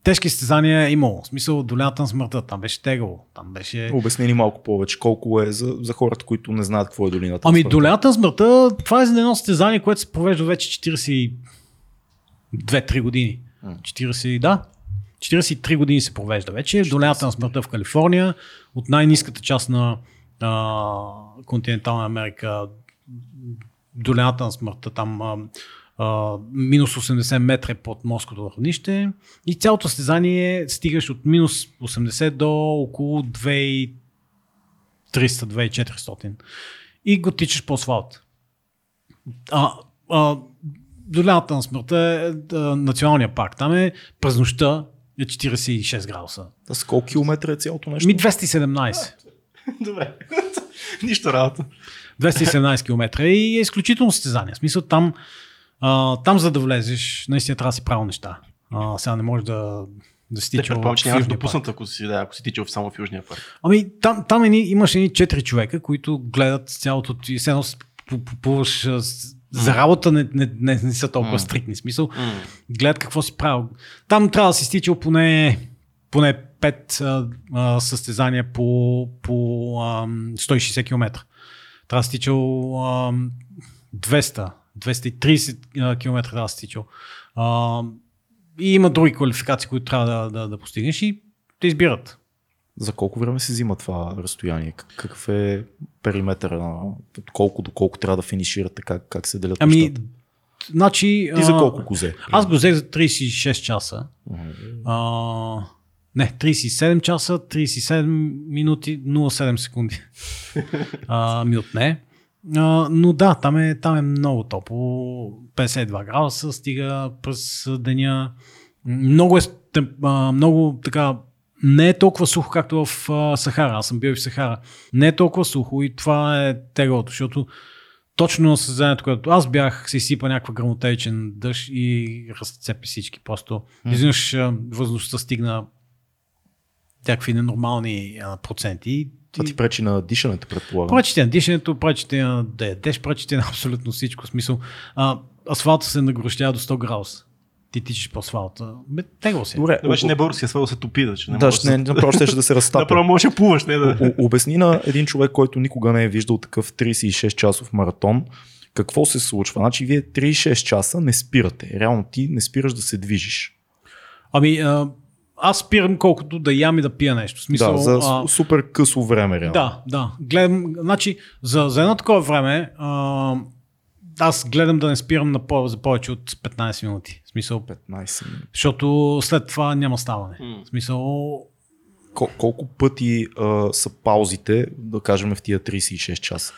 Тежки състезания е имало. В смисъл, долината на смъртта, там беше тегало. Там беше... Обясни ни малко повече, колко е за хората, които не знаят какво е долината на смъртта. Долината на смъртта, това е за едно състезание, което се провежда вече 42-3 години. 43 години се провежда вече. Долината на смъртта в Калифорния, от най-ниската част на континентална Америка, долината на смъртта, там минус 80 метра под морското равнище. И цялото състезание стигаш от минус 80 до около 2300-2400. И го тичаш по асфалт. Долината на смъртта е националния парк. Там е през нощта, 46 градуса. Да, с колко километра е цялото нещо? 217. Добре. Нищо работа. 217 км и е изключително състезание. В смисъл, там за да влезеш, наистина трябва да си правил неща. Сега не можеш да си тичал в Южния парк. Предполагам, че нямаш допуснат, ако си тичал само в Южния парк. Там имаш едни 4 човека, които гледат цялото ти. Сега плуваш за работа, не са толкова стрикни, смисъл. Гледат какво си правил. Там трябва да си стичал поне 5 състезания по 160 км. Трябва да си стичал 200-230 км трябва да си стичал. И има други квалификации, които трябва да постигнеш и те избират. За колко време се взима това разстояние? Какъв е периметъра? Колко до колко трябва да финиширате? Как се делят нещата? Значи, ти за колко го взе? Аз го взех за 36 часа. Не, 37 часа, 37 минути, 0,7 секунди. Но да, там е много топло. 52 градуса стига през деня. Много така. Не е толкова сухо, както в Сахара. Аз съм бил и в Сахара. Не е толкова сухо и това е теглото, защото точно на състезанието, което аз бях, се изсипа някаква гръмотевичен дъжд и разцепи всички. Просто изведнъж въздушността стигна някакви ненормални проценти. Това ти пречи на дишането, предполагам. Пречи на дишането, пречи на да ядеш, пречи на абсолютно всичко. В смисъл, асфалта се нагрощява до 100 градуса. Ти тичаш по асфалта. Тегло си. Добре, беше не български асфалт, се топи. Просто ще да се разтапи. Направо може да плуваш. Обясни на един човек, който никога не е виждал такъв 36 часов маратон, какво се случва. Значи вие 36 часа не спирате. Реално ти не спираш да се движиш. Аз спирам колкото да ям и да пия нещо. Смисъл, да, за супер късо време. Реално. Да. Гледам, значи за едно такова време аз гледам да не спирам за повече от 15 минути. В смисъл, 15 минути. Защото след това няма ставане. В смисъл... Колко пъти са паузите, да кажем, в тия 36 часа?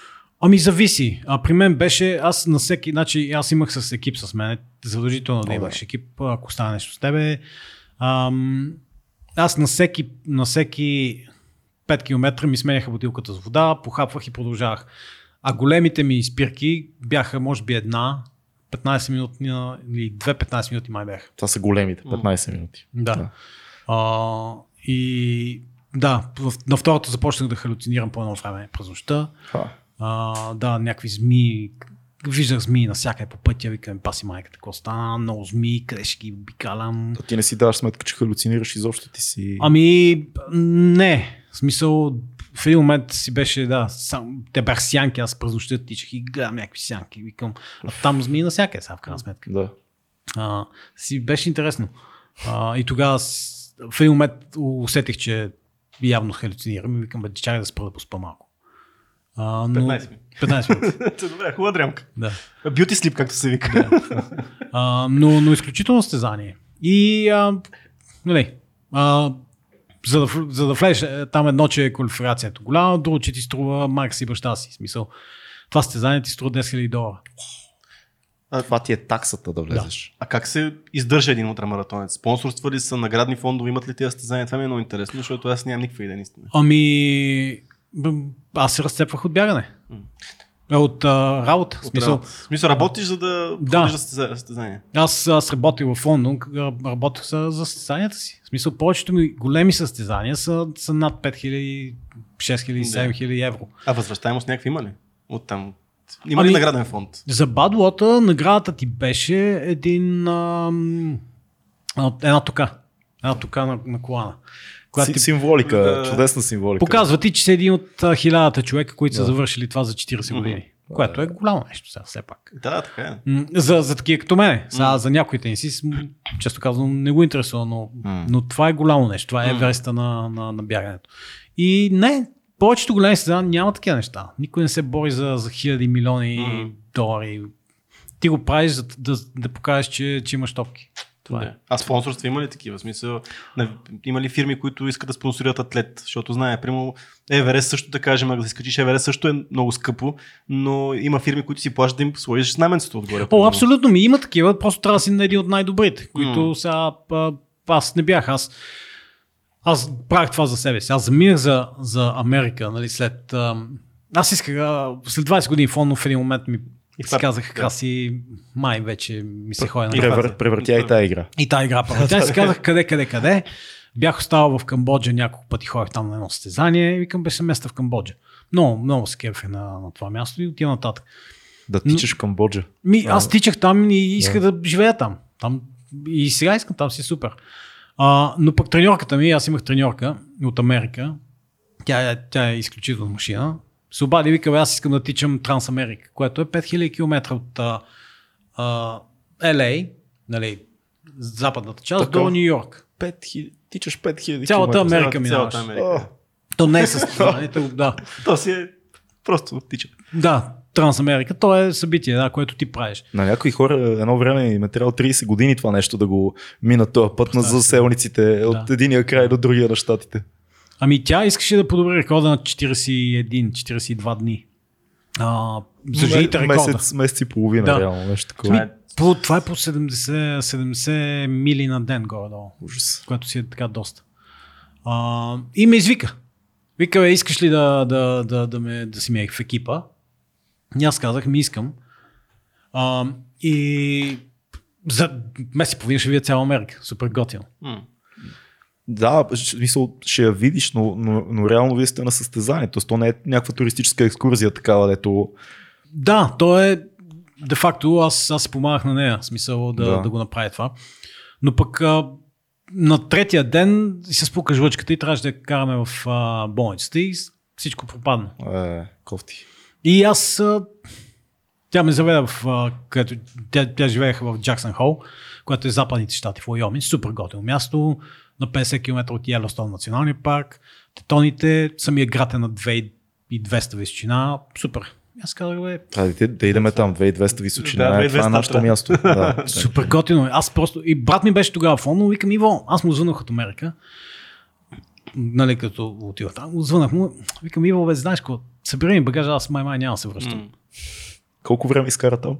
Зависи. При мен беше, аз на всеки, значи аз имах с екип с мен, задължително да имаш екип, ако стане нещо с тебе. Аз на всеки 5 км ми сменяха бутилката с вода, похапвах и продължавах. А големите ми спирки бяха, може би, една 15 минути или две 15 минути май бяха. Това са големите, 15 минути. Да. На второто започнах да халюцинирам по едно време през нощта. Някакви змии. Виждах змии навсякъде по пътя, викам, паси майка, какво стана, много змии, къде ще ги обикалям. А ти не си даваш сметка, че халюцинираш изобщо ти си? Не. В смисъл, в един момент си беше, те бях сянки, аз през нощта тичах и гледам някакви сянки, викам, а там змии навсякъде, сега в крайна сметка. Да. си беше интересно. И тогава в един момент усетих, че явно халюцинирам и викам, бе, чакай да спра да поспа малко. 15 минути. Добре, хубава дрямка. Да. Beauty sleep, както се вика. Да. Но изключително състезание. И нали, за да влезеш там едно, че е квалификацията голяма, друго, че ти струва Макс и баща си. Смисъл, това състезание ти струва $10,000. Това ти е таксата да влезеш. Да. А как се издържа един ултрамаратонец? Спонсорства ли са, наградни фондове, имат ли тези състезания? Това ми е много интересно, защото аз нямам никаква идея наистина. Аз се разцепвах от бягане. От работа. Смисъл, работиш за да ходиш за състезания? Аз работих в Лондон, работих за състезанията си. В смисъл, повечето ми големи състезания са над 5000, 6000, 7000 евро. А възвръщаемост някакви има ли? От там? Има ли награден фонд? За Badwater наградата ти беше една тока на колана. Символика, чудесна символика. Показва ти, че си един от 1000 човека, които са завършили това за 40 години. Което е голямо нещо сега, все пак. Да, така е. За такива като мене. Сега, за някои тенисист, често казвам, не го интересува, но това е голямо нещо. Това е Евереста на бягането. И не, повечето големи състезания няма такива неща. Никой не се бори за хиляди милиони долари. Ти го правиш да покажеш, че имаш топки. Да. А спонсорства има ли такива? В смисъл, има ли фирми, които искат да спонсорират атлет? Защото знае, примерно Еверест също, да кажем, ако да изкачиш Еверест, също е много скъпо, но има фирми, които си плащат да им сложиш знаменството отгоре. Абсолютно ми има такива, просто трябва да си на един от най-добрите, които сега аз не бях. Аз правих това за себе си. Аз заминах за Америка, нали, след... Аз исках след 20 години фонд, в един момент ми си казах, Краси, май вече ми се ходи на работа. Превъртя и тая игра. Тя си казах, къде. Бях оставал в Камбоджа няколко пъти, ходих там на едно състезание и викам, беше места в Камбоджа. Много се кефех на това място и отивам нататък. Да тичаш в Камбоджа. Аз тичах там и исках да живея там. И сега искам там, си супер. Но пък треньорката ми, аз имах треньорка от Америка, тя е изключителна машина. Се обади, вика, аз искам да тичам Трансамерика, което е 5000 км от LA, нали, западната част, така, до Ню Йорк. Тичаш 5000 км. Цялата Америка минаваш. То не е състезанието, да. То си е просто тича. Да, Трансамерика, то е събитие, да, което ти правиш. На някои хора едно време им е трябвало 30 години това нещо да го минат този път на заселниците от единия край до другия на щатите. Тя искаше да подобри рекорда на 41-42 дни. За жените рекорда. Месец и половина, да. Реално. Нещо такова. Това е по 70 мили на ден горе-долу. Ужас. Което си е така доста. И ме извика. Вика, искаш ли да си ми в екипа? И аз казах, ми искам. И за месец и половина ще видя цяла Америка. Супер готино. Да, мисъл, ще я видиш, но реално вие сте на състезание. Тоест, то не е някаква туристическа екскурзия такава, дето... Да, то е... Де факто, аз се помагах на нея, смисъл да го направя това. Но пък на третия ден се спука жлъчката и трябваше да я караме в болницата и всичко пропадна. Кофти. И аз... Тя ме заведе където... Тя живееха в Джаксън Хол, което е западните щати в Лойомин. Супер готино място. На 50 км от Йелостон националния парк, тетоните, самия град е на 2200 височина. Супер. Аз казах, да идеме там, 2200 височина. Да, това е нашето място. Да. Супер готино. Аз просто... И брат ми беше тогава в Лондон, викам, Иво, аз му звънах от Америка. Нали, като отива там, звънах му, викам, Иво, бе, знаеш какво, събери ми багажа, аз май няма се връщам. Колко време изкара там?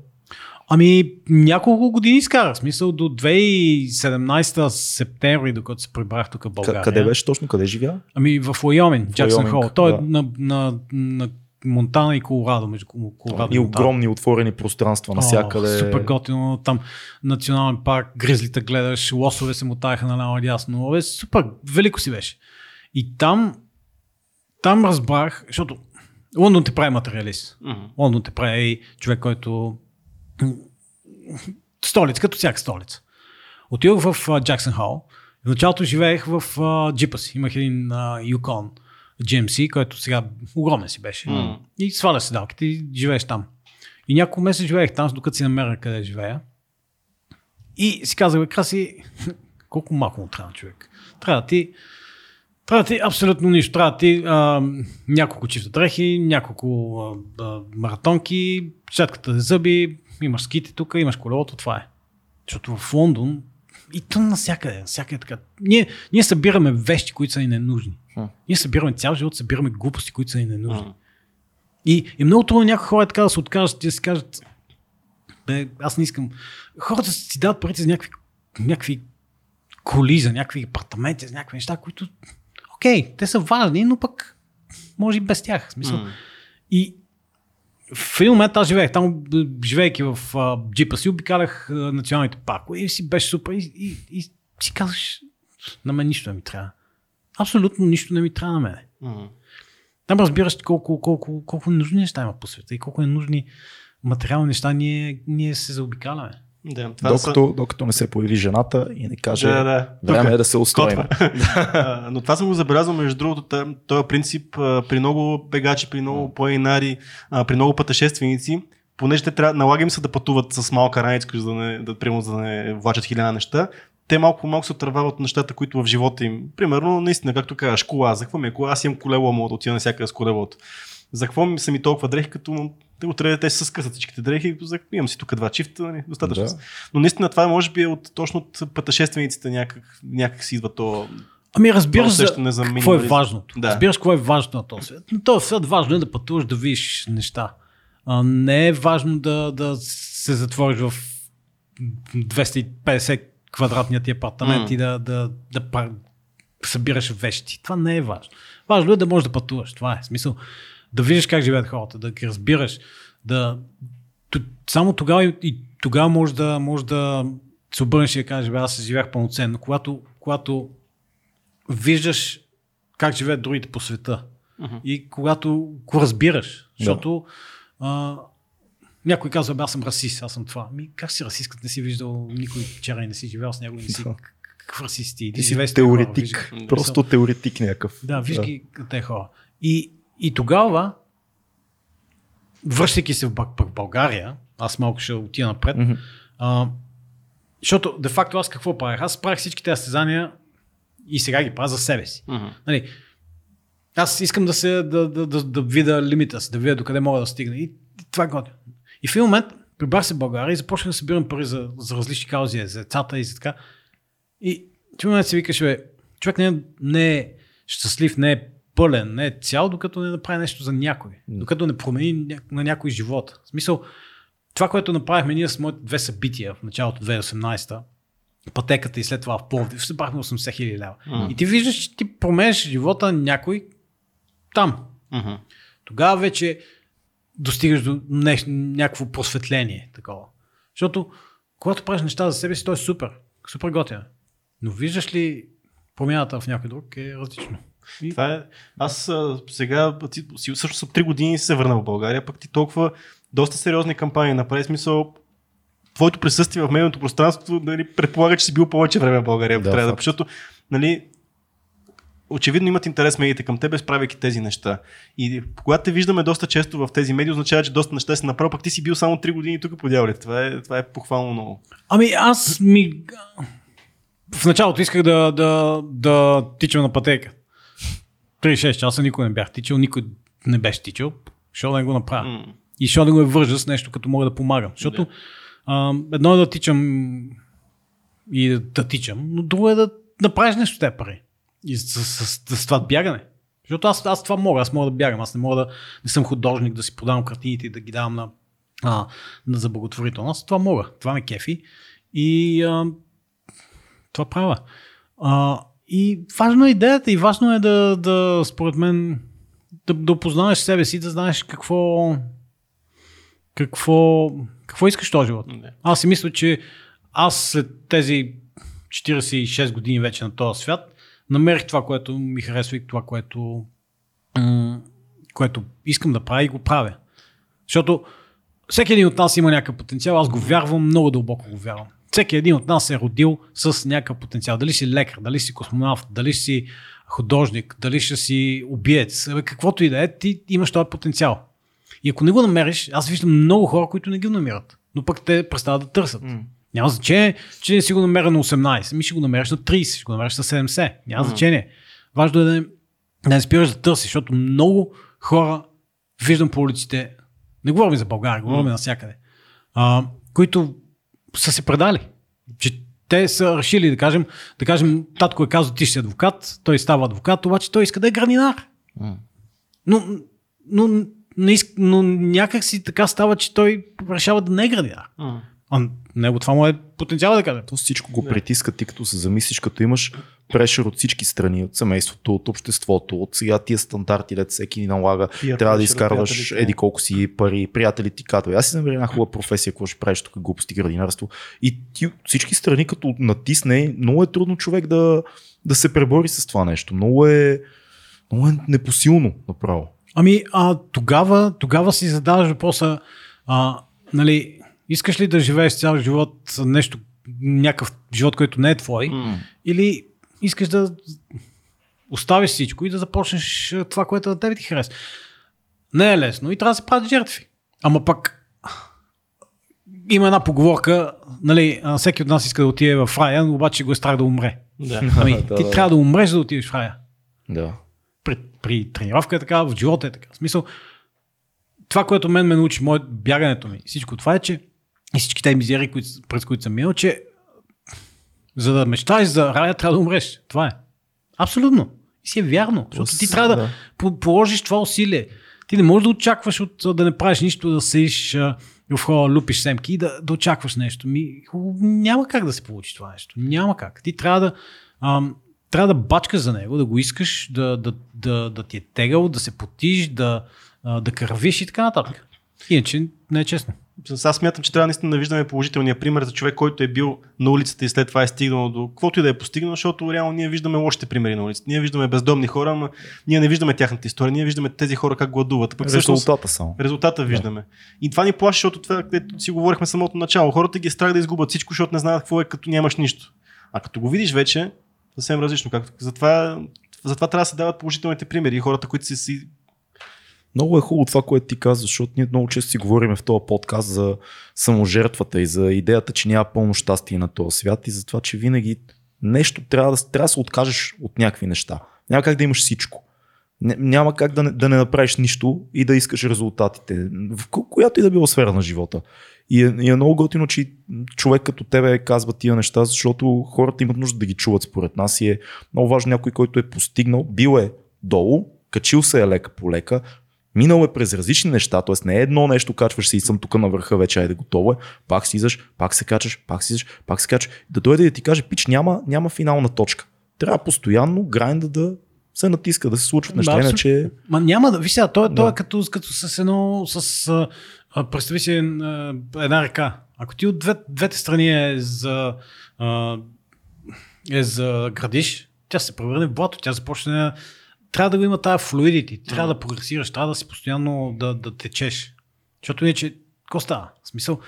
Няколко години изкарах, смисъл до 2017 септември, докато се прибрах тук в България. Къде беше точно, къде живя? В Лойомин, Джаксън Хол. Той е на Монтана и Колорадо, между Колорадо и Монтана. И огромни отворени пространства навсякъде. Супер готино, там национален парк, гризлита гледаш, лосове се мотаеха наляво и дясно. Супер, велико си беше. И там разбрах, защото Лондон те прави материалист. Лондон те прави човек, който столица, като всяка столица. Отидох в Джаксън Хол. В началото живеех в джипа си. Имах един Yukon GMC, който сега огромен си беше. И сваля седалките и живееш там. И няколко месеца живеех там, докато си намеря къде живея. И си казах, бе, Краси, колко малко му трябва човек. Трябва ти абсолютно нищо. Трябва ти няколко чифта дрехи, няколко маратонки, четката за зъби, имаш ските тук, имаш колелото, това е. Защото в Лондон и то навсякъде така. Ние събираме вещи, които са ни ненужни. Ние събираме цял живот, събираме глупости, които са ни ненужни. И много трудно някои хора така да се откажат и да си кажат, бе, аз не искам. Хората си дават парите за някакви коли, за някакви апартаменти, за някакви неща, които окей, те са важни, но пък може и без тях. В смисъл. И в един момент аз живеех там, живеейки в джипа си, обикалях националните паркове и си беше супер и си казваш, на мен нищо не ми трябва. Абсолютно нищо не ми трябва на мен. Там разбираш колко нужни неща има по света и колко ненужни материални неща ние се заобикаляме. Да, докато не се появи жената и не каже, време е да се устроим. Но това съм го забелязал, между другото, този принцип при много бегачи, при много планинари, при много пътешественици, понеже те трябва, налага им се да пътуват с малка раница, за да не влачат хиляда неща. Те малко по малко се отървават от нещата, които в живота им. Примерно, наистина, както кажеш, кола, за какво ми е кола? Аз имам колело, мога да отида на всяка с колелото. За какво ми са ми толкова дрехи, като утре те се скъсат всичките дрехи, имам си тук два чифта, достатъчно. Да. Но наистина това може би точно от пътешествениците някак си идва то. Ами разбираш какво е важното. Да. Разбираш какво е важното на този свят. На този свят важно е да пътуваш, да видиш неща. Не е важно да се затвориш в 250 квадратният ти апартамент и да събираш вещи. Това не е важно. Важно е да можеш да пътуваш. Това е смисъл. Да видиш как живеят хората, да ги разбираш. Само тогава и тогава можеш да се обърнеш и да кажеш, аз се живях пълноценно. Когато виждаш как живеят другите по света и когато го разбираш, защото някой казва, аз съм расист, аз съм това. Как си расист, като не си виждал никой вчера и не си живял с него и не си какъв расист ти? Ти си теоретик, хора, просто теоретик някакъв. Да, виж ги те хора. И тогава, връщайки се в България, аз малко ще отида напред, защото де-факто аз какво правях? Аз правих всички тези състезания и сега ги правя за себе си. Нали, аз искам да видя лимита си, да видя докъде мога да стигна. И това е готино. И в един момент прибрах се в България и започнах да събирам пари за различни каузи, за децата и за така. И в един момент си викаш, човек не е щастлив, не е пълен, не е цял, докато не направи нещо за някой. Докато не промени на някой живота. В смисъл, това, което направихме ние с моите две събития в началото 2018-та, пътеката и след това в Пловдив, събрахме 80 000 лева. И ти виждаш, че ти променеш живота на някой там. Тогава вече достигаш до някакво просветление. Такова. Защото когато правиш неща за себе си, то е супер. Супер готино. Но виждаш ли промяната в някой друг е различно. Това е. Аз сега всъщност 3 години се върна в България, пък ти толкова доста сериозни кампании направи, смисъл твоето присъствие в медийното пространство, нали, предполага, че си бил повече време в България, трябва, защото нали, очевидно имат интерес медиите към тебе, справяйки тези неща. И когато те виждаме доста често в тези медии, означава, че доста неща си направил, пък ти си бил само 3 години тук по дяволите. Това е похвално много. Ами в началото исках да тичам на пътека. 36 часа никой не бях тичал, никой не беше тичал, защото да не го направя. И защото да го вържа с нещо, като мога да помагам. Защото едно е да тичам и да тичам, но друго е да направиш нещо с тези пари. И с това бягане. Защото аз това мога, аз мога да бягам, аз не съм художник да си продавам картините и да ги давам на за благотворителност. Това мога, това ме кефи и това правя. И важно е идеята и важно е да според мен, да опознаваш себе си, да знаеш какво искаш този живот. Аз си мисля, че аз след тези 46 години вече на този свят, намерих това, което ми харесва и това, което искам да правя и го правя. Защото всеки един от нас има някакъв потенциал, аз го вярвам, много дълбоко го вярвам. Всеки един от нас е родил с някакъв потенциал. Дали си лекар, дали си космонавт, дали си художник, дали ще си убиец, каквото и да е, ти имаш този потенциал. И ако не го намериш, аз виждам много хора, които не ги намират, но пък те престават да търсят. Няма значение, че не си го намеря на 18, ми ще го намериш на 30, ще го намериш на 70. Няма значение. Важно е да не спираш да търсиш, защото много хора виждам по улиците, не говорим за България, говорим навсякъде, които са се предали, че те са решили, да кажем, татко е казал, ти ще си адвокат, той става адвокат, обаче той иска да е градинар. Но някак си така става, че той решава да не е градинар. А него това му е потенциал, да кажем. То всичко го притиска, ти като се замислиш, като имаш прешър от всички страни, от семейството, от обществото, от сега тия стандарти, лед всеки ни налага, трябва да изкарваш еди колко си пари, приятели ти като. Аз си намеря една хубава професия, която ще правиш тук глупости, градинарство. И ти от всички страни, като натисне, много е трудно човек да се пребори с това нещо. Много е непосилно направо. Ами, тогава си задаваш въпроса, нали, искаш ли да живееш цял живот някакъв живот, който не е твой, или искаш да оставиш всичко и да започнеш това, което на тебе ти хареса? Не е лесно и трябва да се правят жертви. Ама пак има една поговорка, нали, всеки от нас иска да отиде в рая, но обаче го е страх да умре. Да. Ти трябва да умреш, за да отидеш в рая. Да. При тренировка е така, в живота е така. В смисъл, това, което ме научи, бягането ми, всичко това е, че и всички тези мизери, през които съм минал, че за да мечтаеш за рая, трябва да умреш. Това е. Абсолютно. И си е вярно. Защото ти трябва да положиш това усилие. Ти не можеш да очакваш да не правиш нищо, да седиш в хора, лупиш семки и да очакваш нещо. Няма как да се получи това нещо. Няма как. Ти трябва да бачкаш за него, да го искаш, да ти е тегъл, да се потиш, да кървиш и така нататък. Иначе не е честно. Аз смятам, че трябва наистина да виждаме положителния пример за човек, който е бил на улицата и след това е стигнал до каквото и да е постигнал, защото реално ние виждаме лошите примери на улицата. Ние виждаме бездомни хора, но ние не виждаме тяхната история, ние виждаме тези хора как гладуват. Пък резултата само. Резултата виждаме. Да. И това ни плаши, защото това, където си говорихме самото начало. Хората ги е страх да изгубят всичко, защото не знаят какво е, като нямаш нищо. А като го видиш вече, съвсем различно. Затова трябва да се дават положителните примери и хората, които си. Много е хубаво това, което ти казваш, защото ние много често си говорим в този подкаст за саможертвата и за идеята, че няма пълно щастие на този свят и за това, че винаги нещо трябва да се откажеш от някакви неща. Няма как да имаш всичко. Няма как да не направиш нищо и да искаш резултатите, в която и да било сфера на живота. И е много готино, че човек като тебе казва тия неща, защото хората имат нужда да ги чуват според нас и е много важно някой, който е постигнал, бил е долу, качил се е лека по лека, минал е през различни неща, т.е. не е едно нещо, качваш се и съм тук на върха вече, айде готово е, пак слизаш, пак се качаш, пак слизаш, пак се качаш. Да дойде да ти каже, пич, няма финална точка. Трябва постоянно грайнда да се натиска, да се случват неща, иначе... Ма няма да, виж сега, той е като с едно, представи си една река. Ако ти от двете страни е за градиш, тя се превърне в блато, тя започне... Трябва да го има тая флуидити, трябва да прогресираш, трябва да си постоянно да течеш. Защото иначе, какво става? В смисъл,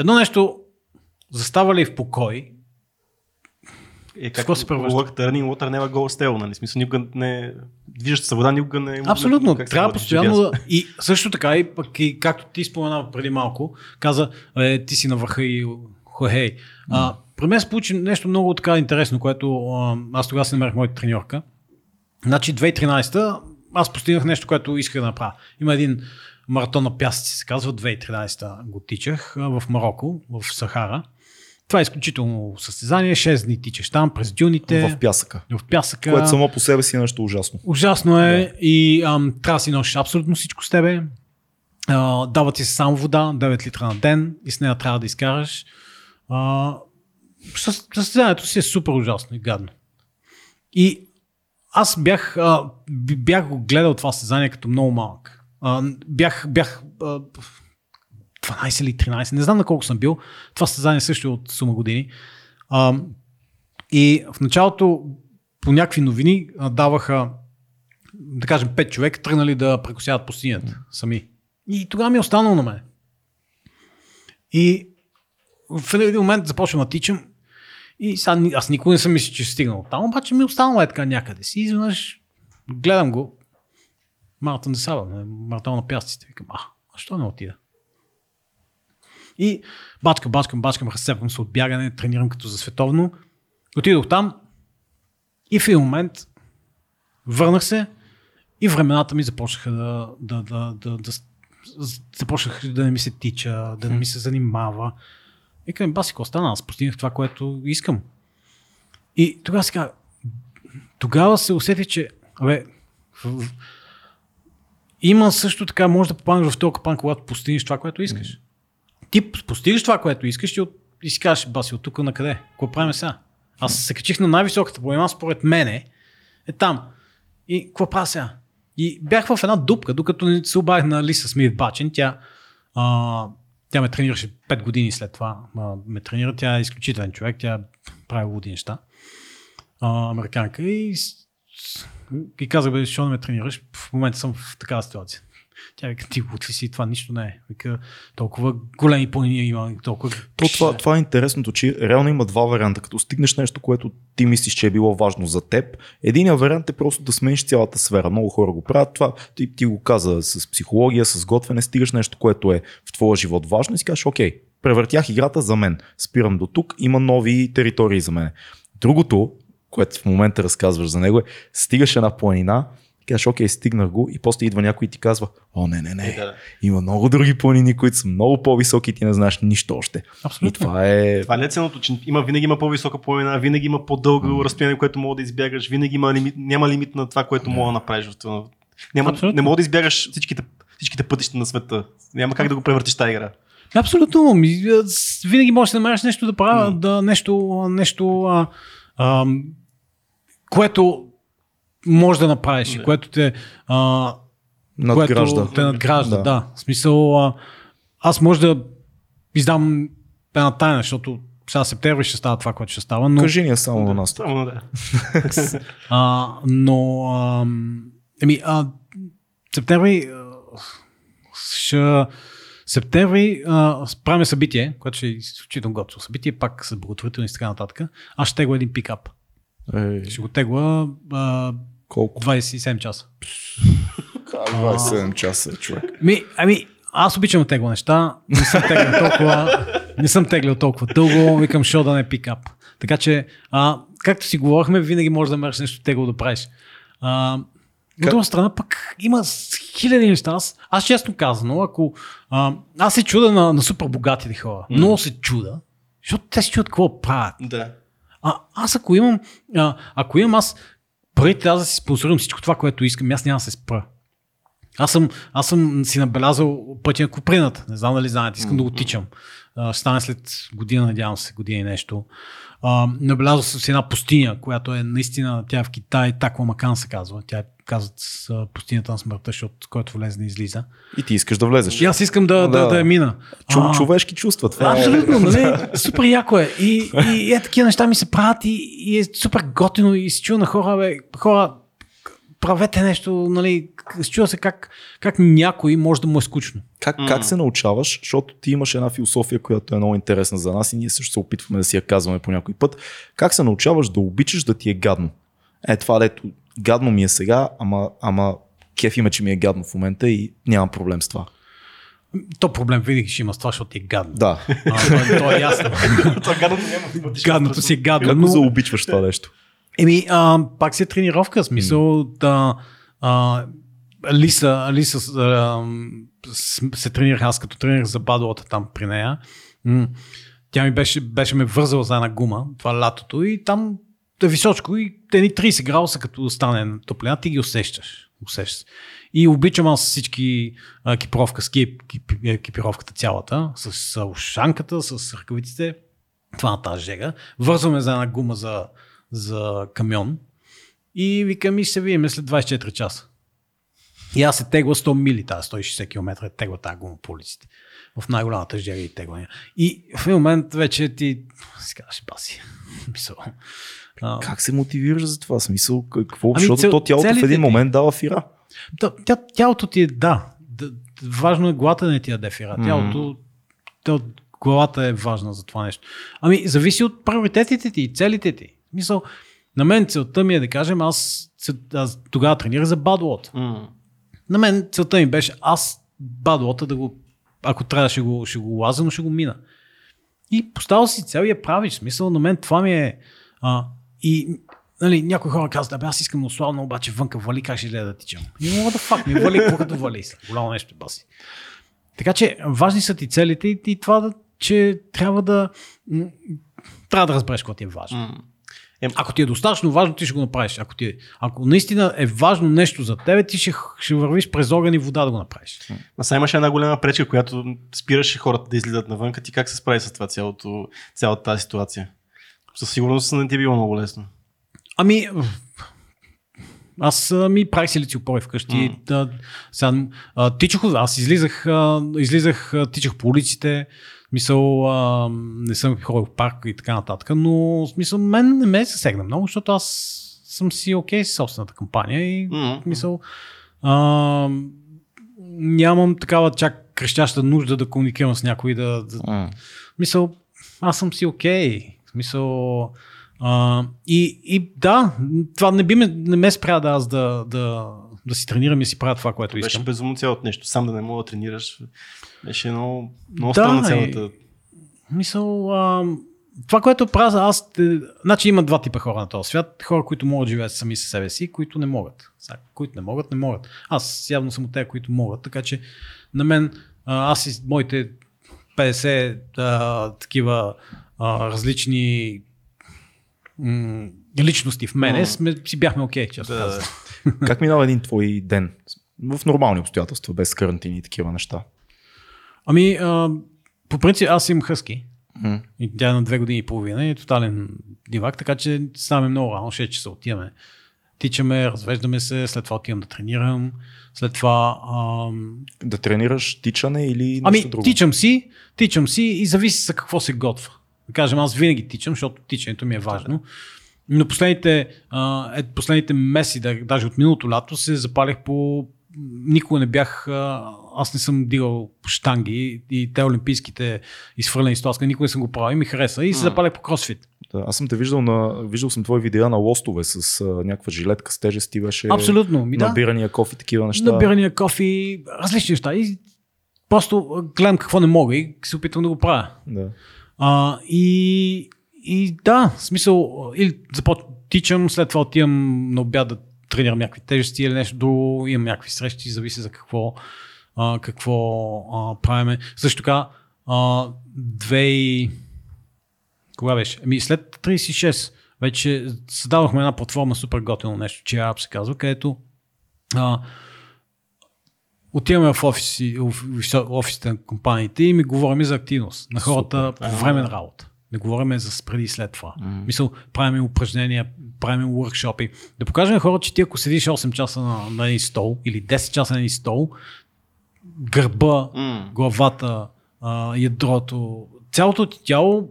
едно нещо застава ли в покой, какво се превръща? Turning water never goes stale, нали? В смисъл, никога не движеща се вода, никога не... Абсолютно, трябва постоянно да... И също така, и пък и както ти споменава преди малко, каза, ти си на върха и хохей. При мен се получи нещо много така интересно, което аз тогава си намерих моята треньорка. Значи 2013-та аз постигнах нещо, което исках да направя. Има един маратон на пясъци, се казва, 2013-та го тичах в Мароко, в Сахара. Това е изключително състезание, 6 дни тичаш там през дюните. В пясъка. Което само по себе си е нещо ужасно. Ужасно е и трябва да си носиш абсолютно всичко с тебе. Дава ти се само вода, 9 литра на ден и с нея трябва да изкараш. Състезанието си е супер ужасно и гадно. И аз бях го гледал това състезание като много малък. Бях 12 или 13, не знам на колко съм бил. Това състезание също е от сума години. И в началото по някакви новини даваха, да кажем, 5 човека тръгнали да прекосяват пустинята сами. И тогава ми е останало на мен. И в един момент започвам да тичам. И сега, аз никога не съм мислил, че стигнал там, обаче ми останало е така някъде си. Изведнъж гледам го. Маратон на пясъците. Викам, защо не отида? И бачкам, разцепвам се от бягане, тренирам като за световно. Отидох там и в един момент върнах се и времената ми започнаха да не ми се тича, да не ми се занимава. И към басико стана, аз постигнах това, което искам. И тогава се усети, че има също така, може да попаднеш в този капан, когато постигнеш това, което искаш. Ти постигаш това, което искаш и си кажеш, баси, от тук на къде? Какво правим сега? Аз се качих на най-високата планина, според мене е там. И какво правя сега? И бях в една дупка, докато не се обадих на Лиса Смит Бачен. Тя ме тренираше 5 години след това. Ме тренира, тя е изключителен човек, тя прави луди неща. Американка. И казах, бе, защо не ме тренираш? В момента съм в такава ситуация. Тя вика, ти луд ли си, това нищо не е. Вика, толкова големи планини има. Толкова... Това е интересното, че реално има два варианта. Като стигнеш нещо, което ти мислиш, че е било важно за теб, единият вариант е просто да смениш цялата сфера. Много хора го правят това. Ти го каза с психология, с готвене, стигаш нещо, което е в твоя живот важно и си кажеш, окей, превъртях играта за мен. Спирам до тук, има нови територии за мен. Другото, което в момента разказваш за него е, стигаш една планина, кажеш, окей, стигнах го и после идва някой и ти казва, не, има много други планини, които са много по-високи и ти не знаеш нищо още. Абсолютно. Това е ценното, че винаги има по-висока планина, винаги има по-дълго разстояние, което мога да избягаш, винаги няма лимит на това, което мога да направиш. Не мога да избягаш всичките пътища на света. Няма как да го превъртиш тази игра. Абсолютно. Винаги можеш да намериш нещо да правя, което може да направиш, което те надгражда. Да. В смисъл, аз може да издам една тайна, защото сега септември ще става това, което ще става. Но... Кажи ни само на нас. Септември правим събитие, което ще е изключително готово събитие, пак с благотворителност и така нататък. Аз ще тегла един пикап. Ще го тегла 27 часа. 27 часа, човек. Аз обичам да тегла неща. Не съм теглял толкова дълго. Викам, шо да не е пикап. Така че, както си говорихме, винаги можеш да мериш нещо тегло да правиш. От друга страна, пък има хиляди неща. Аз честно казано, аз се чуда на супер богатите хора. Много се чуда. Защото те се чудят какво правят. Да. Аз ако имам аз парите аз да си спонсорирам всичко това, което искам, аз няма да се спра. Аз съм си набелязал пътя на Куприната. Не знам дали знаете, искам да го тичам. Ще стане след година, надявам се, година и нещо. Набелязал съм си една пустиня, която е наистина, тя е в Китай, Такломакан се казва. Тя казват пустинята на смъртта, защото който влезе не излиза. И ти искаш да влезеш. И аз искам да я мина. Човешки чувства. Това абсолютно, нали? Супер яко е. И такива неща ми се правят и е супер готино и се чува на хора, хора, правете нещо, нали, се чува се как някой може да му е скучно. Как се научаваш, защото ти имаш една философия, която е много интересна за нас и ние също се опитваме да си я казваме по някой път. Как се научаваш да обичаш да ти е гадно? Това дето гадно ми е сега, ама кеф има, че ми е гадно в момента и нямам проблем с това. То проблем винаги ще има с това, защото ти е гадно. Да. То е ясно. Гадното си е гадно. Как заобичваш това нещо? Пак си е тренировка, смисъл да... Лиса се тренирах, аз като тренирах за Badwater там при нея. Тя ми беше ме вързала за една гума, това лятото и там височко и едни 30 градуса, като стане топлина, ти ги усещаш. И обичам аз всички екипировката цялата, с ушанката, с ръкавиците, това на тази жега. Вързваме за една гума за камион и викам и ще се видим след 24 часа. И аз се тегла 100 мили, 160 км е тегла тази гума по улиците. В най-голямата жега и теглания. И в един момент вече ти си казваш, баси. Как се мотивираш за това? Смисъл, какво? Защото тялото в един момент дава фира. Тялото ти е, важно е главата да не ти даде фира. Главата е важна за това нещо. Зависи от приоритетите ти и целите ти. Мисъл, на мен целта ми е да кажем, аз тогава тренирах за Badwater. На мен целта ми беше аз Badwater да го ако трябва ще го лазя, но ще го мина. И поставил си цел и я правиш. Смисъл, на мен това ми е... и нали, някои хора казват, абе аз искам условно, обаче вънка вали, как ще гледа да тичам? Не мога да факт, ми вали, когато вали. Голямо нещо, баси. Така че важни са ти целите и това, че трябва да разбереш какво ти е важно. Ако ти е достатъчно важно, ти ще го направиш. Ако наистина е важно нещо за тебе, ти ще вървиш през огън и вода да го направиш. А сега имаше една голяма пречка, която спираше хората да излизат навънка. Ти как се справи с това цялата тази ситуация? Със сигурност не ти е било много лесно. Ами, аз ми правих силициопори вкъщи. Тичах, аз излизах, тичах по улиците. Мисъл, не съм ходил в парк и така нататък, но смисъл, мен не ме засегна много, защото аз съм си окей с собствената кампания и мисъл, нямам такава чак крещяща нужда да комуникирам с някой. Мисъл, аз съм си окей. Мисъл, и да, това не ме спря да аз да си тренирам и си правя това, което искам. Беше безумно цялото нещо. Сам да не мога да тренираш. Беше много, много странна цялата... Мисъл, това, което правя, Значи има два типа хора на този свят. Хора, които могат да живеят сами със себе си, които не могат. Които не могат, не могат. Аз явно съм от тези, които могат. Така че на мен, аз и моите 50 такива различни личности в мене, си бяхме окей, честно казвам. Как минава един твой ден? В нормални обстоятелства, без карантини и такива неща. Ами, по принцип, аз имам хъски. И тя е на 2 години и половина и е тотален дивак, така че ставаме много рано, 6 часа отиваме. Тичаме, развеждаме се, след това отивам да тренирам, след това... Да тренираш тичане или нещо друго? Ами, тичам си и зависи за какво се готва. Да кажем, аз винаги тичам, защото тичането ми е важно. Но последните месеци, даже от миналото лято, се запалях по... Никога не бях... Аз не съм дигал щанги и те олимпийските изхвърлени с тласка, никога не съм го правил и ми хареса. И се запалях по кросфит. Да, аз съм те виждал виждал съм твои видеа на лостове с някаква жилетка с тежести, беше... Абсолютно. Набирания кофи, такива неща. Набирания кофи, различни неща. И просто гледам какво не мога и се опитвам да го правя. Да. И да, в смисъл, или тичам, след това отивам на обяд да тренирам някакви тежести или нещо друго, имам някакви срещи, зависи за какво правиме. Също така, кога беше? След 36 вече създавахме една платформа, супер готино нещо, че App се казва, където отиваме в офисите на компаниите и ми говорим за активност на хората по време на работа. Не говорим за преди и след това. Мисъл, правим упражнения, правим уркшопи. Да покажем на хората, че ти ако седиш 8 часа на един стол или 10 часа на един стол, гърба, главата, ядрото, цялото ти тяло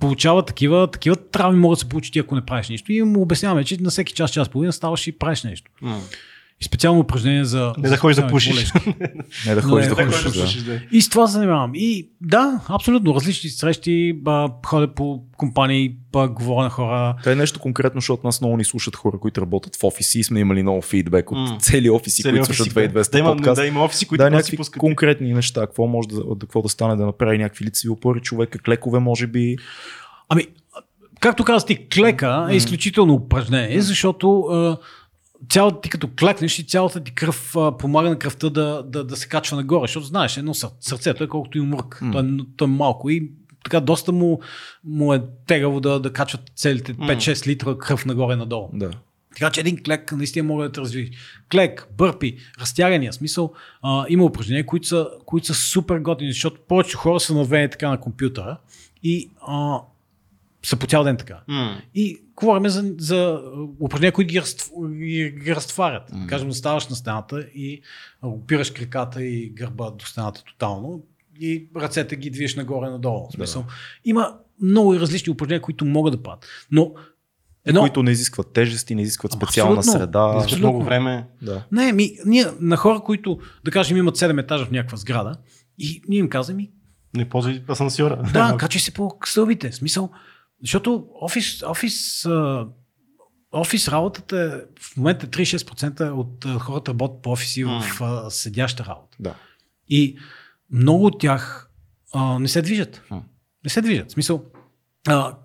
получава такива травми могат да се получат, ако не правиш нищо. И му обясняваме, че на всеки час половина ставаш и правиш нещо. И специално упражнение за... Не да ходиш да пушиш. Не да ходиш да пушиш. И с това се занимавам. И да, абсолютно различни срещи, ходя по компании, говоря на хора. Това е нещо конкретно, защото нас много ни слушат хора, които работят в офиси и сме имали много фидбек от цели офиси, които слушат 2200 подкаст. Да, има офиси, които да си пускат. Конкретни неща, какво може да стане, да направи някакви лицеви опори, човека, клекове може би. Както каза ти, клека е изключително упражнение, защото... ти като клекнеш и цялата ти кръв помага на кръвта да се качва нагоре, защото знаеш, едно сърцето е колкото и мрък, то е малко и така доста му е тегаво да качват целите 5-6 литра кръв нагоре и надолу. Да. Така че един клек наистина може да те развие. Клек, бърпи, разтягания, смисъл, има упражнения, които са супер готини, защото повечето хора са наведени така на компютъра и са по цял ден така. И говорим за упражнения, които ги разтварят. Кажем, заставаш на стената и опираш краката и гърба до стената тотално и ръцете ги движеш нагоре-надолу. Да. Има много и различни упражнения, които могат да правят. Но които не изискват тежести, не изискват специална среда. Абсолютно. Много време. Да. Не, ние на хора, които, да кажем, имат 7 етажа в някаква сграда и ние им казваме... Не ползвай асансьора. Да, качвай се по стълбите. Смисъл... Защото офис работата в момента 36% от хората работят по офиси в седяща работа. Да. И много от тях не се движат. Не се движат. В смисъл,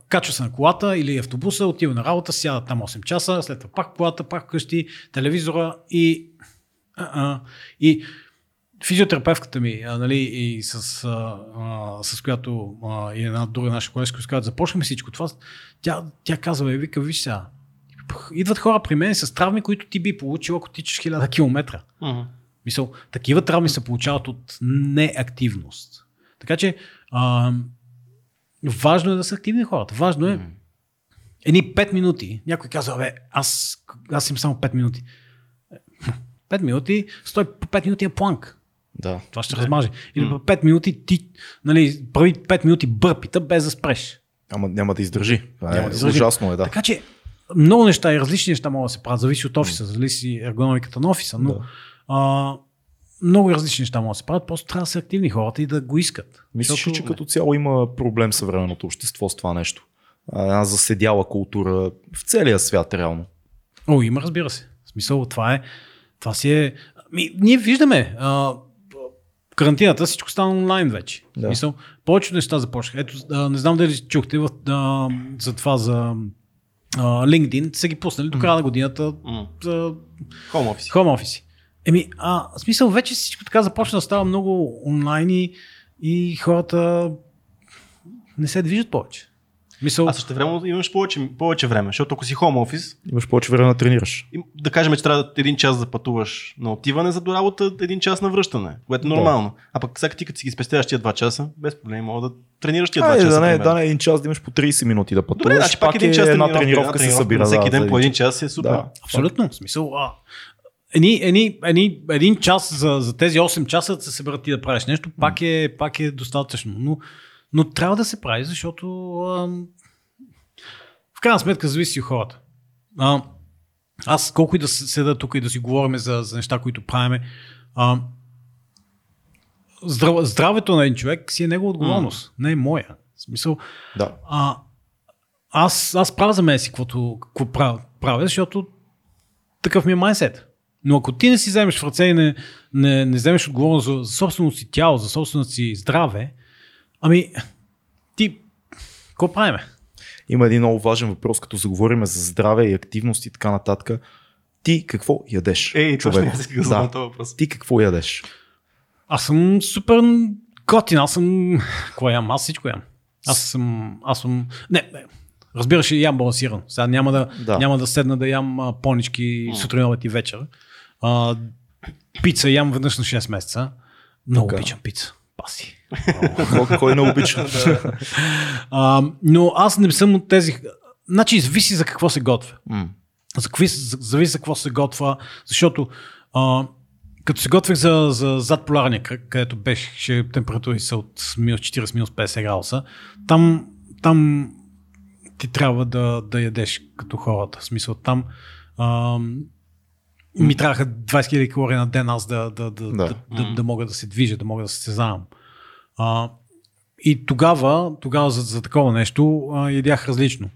качва се на колата или автобуса, отива на работа, сядат там 8 часа, след това пак колата, пак къщи, телевизора и... И физиотерапевтката ми, и с която и една друга наша колежка, с която започнахме всичко това, тя казва, вика, виж сега, идват хора при мен с травми, които ти би получил, ако тичаш 1000 километра. Uh-huh. Мисъл, такива травми се получават от неактивност. Така че важно е да са активни хората. Важно е едни 5 минути. Някой казва, аз имам само 5 минути. 5 минути, стой 5 минути е планк. Да. Това ще размаже. Или 5 минути ти, прави 5 минути бърпита без да спреш. Ама няма да издържи. Ужасно е, да. Така че много неща и различни неща могат да се правят, зависи от офиса, зависи ергономиката на офиса, но много различни неща могат да се правят, просто трябва да са активни хората и да го искат. Мислиш, защото... че като цяло има проблем съвременното общество с това нещо? Една заседяла култура в целия свят реално. Има, разбира се. В смисъл, това си е... Ние виждаме карантината, всичко стана онлайн вече. Да. В смисъл, повечето неща започнаха. Ето, не знам дали чухте за това за... LinkedIn са ги пуснали до края на годината хоум офиси. В смисъл, вече всичко така започна да става много онлайн и хората не се движат повече. А също време имаш повече време, защото ако си хоум офис... Имаш повече време да тренираш. Да кажем, че трябва 1 час да пътуваш на отиване за до работа, 1 час на връщане, което е нормално. Да. А пък всяка ти като си ги спестяваш тия 2 часа, без проблем мога да тренираш тия 2 часа. Да, 1 час да имаш по 30 минути да пътуваш. Добре, значи пак 1 час една тренировка се събира. Всеки ден по 1 час е супер. Да, абсолютно. В смисъл, един час за тези 8 часа да се съберат ти да правиш нещо, пак е достатъчно. Но трябва да се прави, защото в крайна сметка зависи от хората. Аз колко и да седа тук и да си говорим за неща, които правиме, здравето на един човек си е негова отговорност, не е моя. В смисъл, да. Аз правя за мен си какво правя, защото такъв ми е майндсет. Но ако ти не си вземеш в ръце и не вземеш отговорност за собственото си тяло, за собственото си здраве, ти какво правим? Има един много важен въпрос, като заговорим за здраве и активност и така нататък. Ти какво ядеш? Човек? Да. Ти какво ядеш? Аз съм супер готин. Какво ям? Аз всичко ям. Аз съм... Не, разбираш ли, ям балансирано. Сега няма да седна да ям понички сутрин, обед и вечер. Пица ям веднъж на 6 месеца. Много обичам пица. Паси. Кой не обича? Но аз не съм от тези... Значи, зависи за какво се готвя. Зависи за какво се готвя, защото като се готвих за задполярния кръг, където беше температури са от минус 40, минус 50 градуса, там ти трябва да ядеш като хората. В смисъл, там ми трябваха 20 000 калории на ден аз да мога да се движа, да мога да се състезавам. И тогава за такова нещо ядях различно.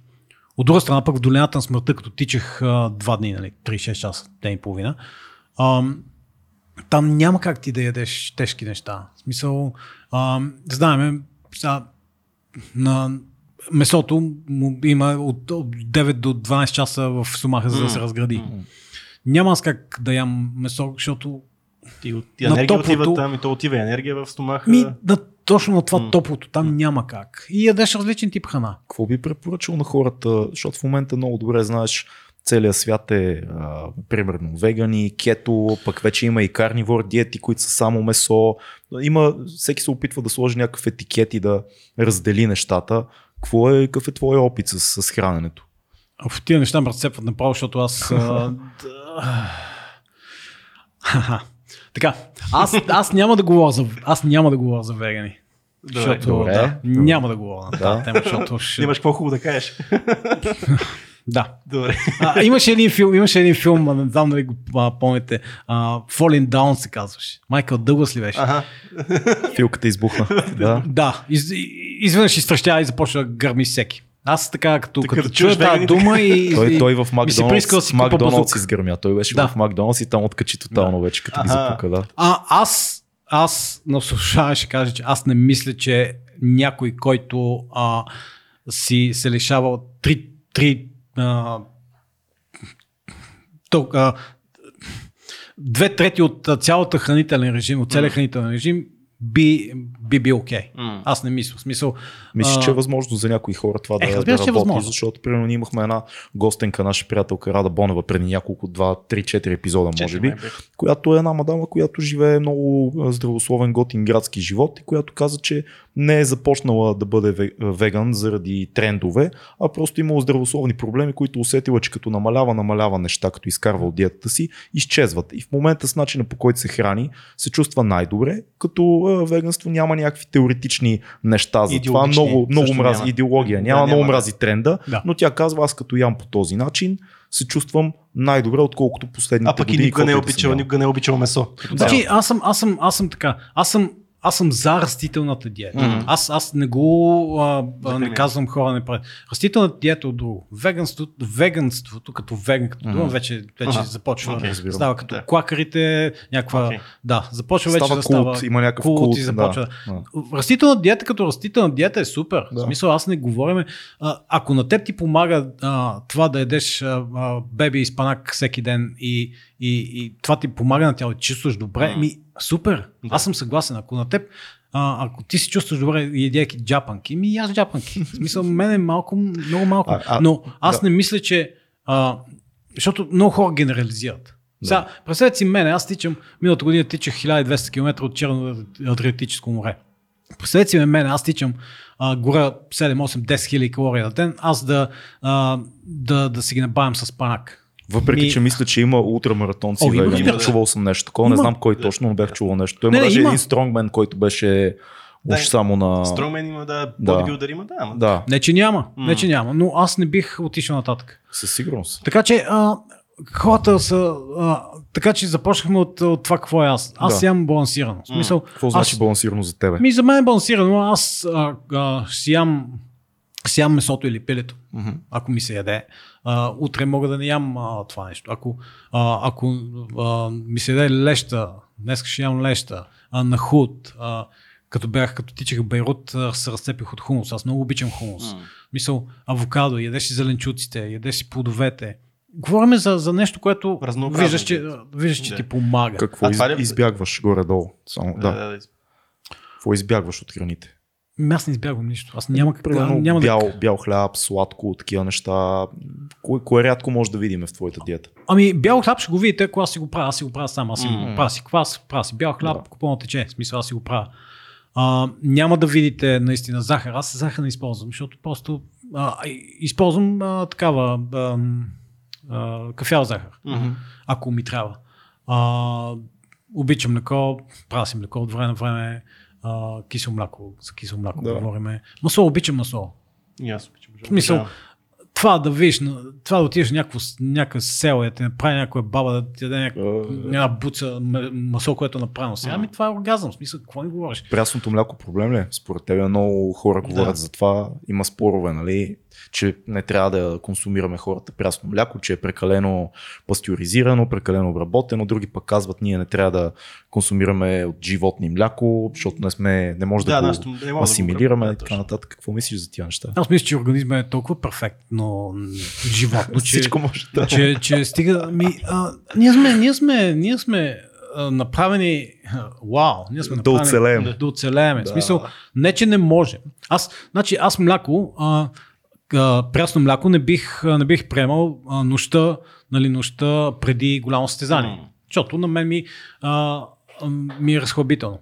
От друга страна, пък в долината на смъртта, като тичах 2 дни, 3-6 часа, ден и половина, там няма как ти да ядеш тежки неща. В смисъл, знаем, на месото има от 9 до 12 часа в стомаха, за да се разгради. Няма аз как да ям месо, защото на топлото... Отива там, и то отива енергия в стомаха. Точно на това топлото, там няма как. И ядеш различен тип храна. Какво би препоръчал на хората, защото в момента много добре знаеш, целият свят е примерно вегани, кето, пък вече има и карнивор диети, които са само месо. Всеки се опитва да сложи някакъв етикет и да раздели нещата. Какъв е твой опит с храненето? Тия неща ме разцепват направо, защото аз... Така, аз няма да говоря за вегани. Добре. Няма да говоря на тази тема, защото... Имаш по-хубаво да кажеш. Да. Добре. Имаше един филм, не знам дали го помните, Falling Down се казваше. Майкъл Дъглас ли беше? Филката избухна. Да. Изведнъж изтръщя и започва да гърми всеки. Аз така, като чуя тази дума и той в Макдоналдс изгърмя. Той беше в Макдоналдс и там откачи тотално вече, като ги запука. Аз аз на слушаване ще кажа, че аз не мисля, че някой, който си се лишавал две трети от цялата хранителен режим, от целия хранителен режим, би бил окей. Аз не мисля. В смисъл, мисля, че е възможно за някои хора това да работи, защото примерно ние имахме една гостенка, наша приятелка Рада Бонева преди няколко 2-3-4 епизода, може би, която е една мадама, която живее много здравословен готин градски живот и която каза, че не е започнала да бъде веган заради трендове, а просто имало здравословни проблеми, които усетила, че като намалява неща, като изкарва от диетата си, изчезват. И в момента с начина, по който се храни, се чувства най-добре, като веганство няма някакви теоретични неща за това, много мрази няма. Идеология, няма много мрази тренда, но тя казва, аз като ям по този начин, се чувствам най-добре, отколкото последните години. Никога не е обичал месо. Аз съм за растителната диета. Аз не го не казвам хора не правят. Растителната диета е друго. Веганството като веган, като дума, вече започва. Става като клакарите, някаква... започва вече да става култ, има някакъв култ и започва. Растителната диета като растителна диета е супер. В смисъл, аз не говорим. Ако на теб ти помага това да едеш беби и спанак всеки ден и това ти помага на тяло, чувстваш добре, супер, аз съм съгласен. Ако на теб, ако ти се чувстваш добре едейки джапанки, аз джапанки. В смисъл, мен е много малко. Но аз не мисля, че... защото много хора генерализират. Сега, представете си мене, аз тичам, миналата година тичах 1200 км от Черно Адриатическо море. Представете си мене, аз тичам горе 7-8-10 хиляди калории на ден, аз да си ги набавям с панак. Въпреки, че мисля, че има ултрамаратонци вегани. Чувал съм нещо такова, не знам кой точно, но бях чувал нещо. Той мрежи един стронгмен, който беше уж само на... Стронгмен има бодибилдър има, Не, че няма, но аз не бих отишъл нататък. Със сигурност. Така че хората са... така че започнахме от това какво е аз. Аз ям балансирано. Смисъл, какво значи балансирано за тебе? За мен е балансирано. Аз си ям... Сям месото или пилето, ако ми се яде. Утре мога да не ям това нещо. Ако ми се яде леща, днес ще ям леща, нахуд, като тичах в Бейрут, се разцепих от хумус. Аз много обичам хумус. Мисъл, авокадо, ядеш си зеленчуците, ядеш си плодовете. Говорим за нещо, което виждаш, че ти помага. Какво избягваш горе-долу? Какво избягваш от храните? Аз не избягвам нищо. Аз няма как бял хляб, сладко, такива неща. Кое рядко може да видим в твоята диета? Бял хляб ще го видите, ако аз си го правя. Аз си го правя сам. Аз си го правя си квас, правя си бял хляб, купоно тече. В смисъл, аз си го правя. Няма да видите наистина захар. Аз захар не използвам, защото просто използвам такава кафява захар. Ако ми трябва. Обичам млеко, правя си млеко от време на време. Кисело мляко, за кисело мляко говориме. Масло, обичам масло. В смисъл, това да видиш, това да отидеш на някаква село, да ти направи някоя баба, да ти даде някаква буца масло, което е направено сега. Това е оргазъм. В смисъл, какво ни говориш? Прясното мляко проблем ли? Според тебе много хора говорят за това. Има спорове, нали? Че не трябва да консумираме хората прясно мляко, че е прекалено пастюризирано, прекалено обработено. Други пък казват, ние не трябва да консумираме от животни мляко, защото не може да го асимилираме. Така нататък. Какво мислиш за тия неща? Аз мисля, че организмът е толкова перфектно животно, че стига... Ние сме направени... Да оцелеем. В смисъл, не че не можем. Аз мляко... прясно мляко не бих приемал нощта преди голямо състезание. Защото на мен ми е разхлабително.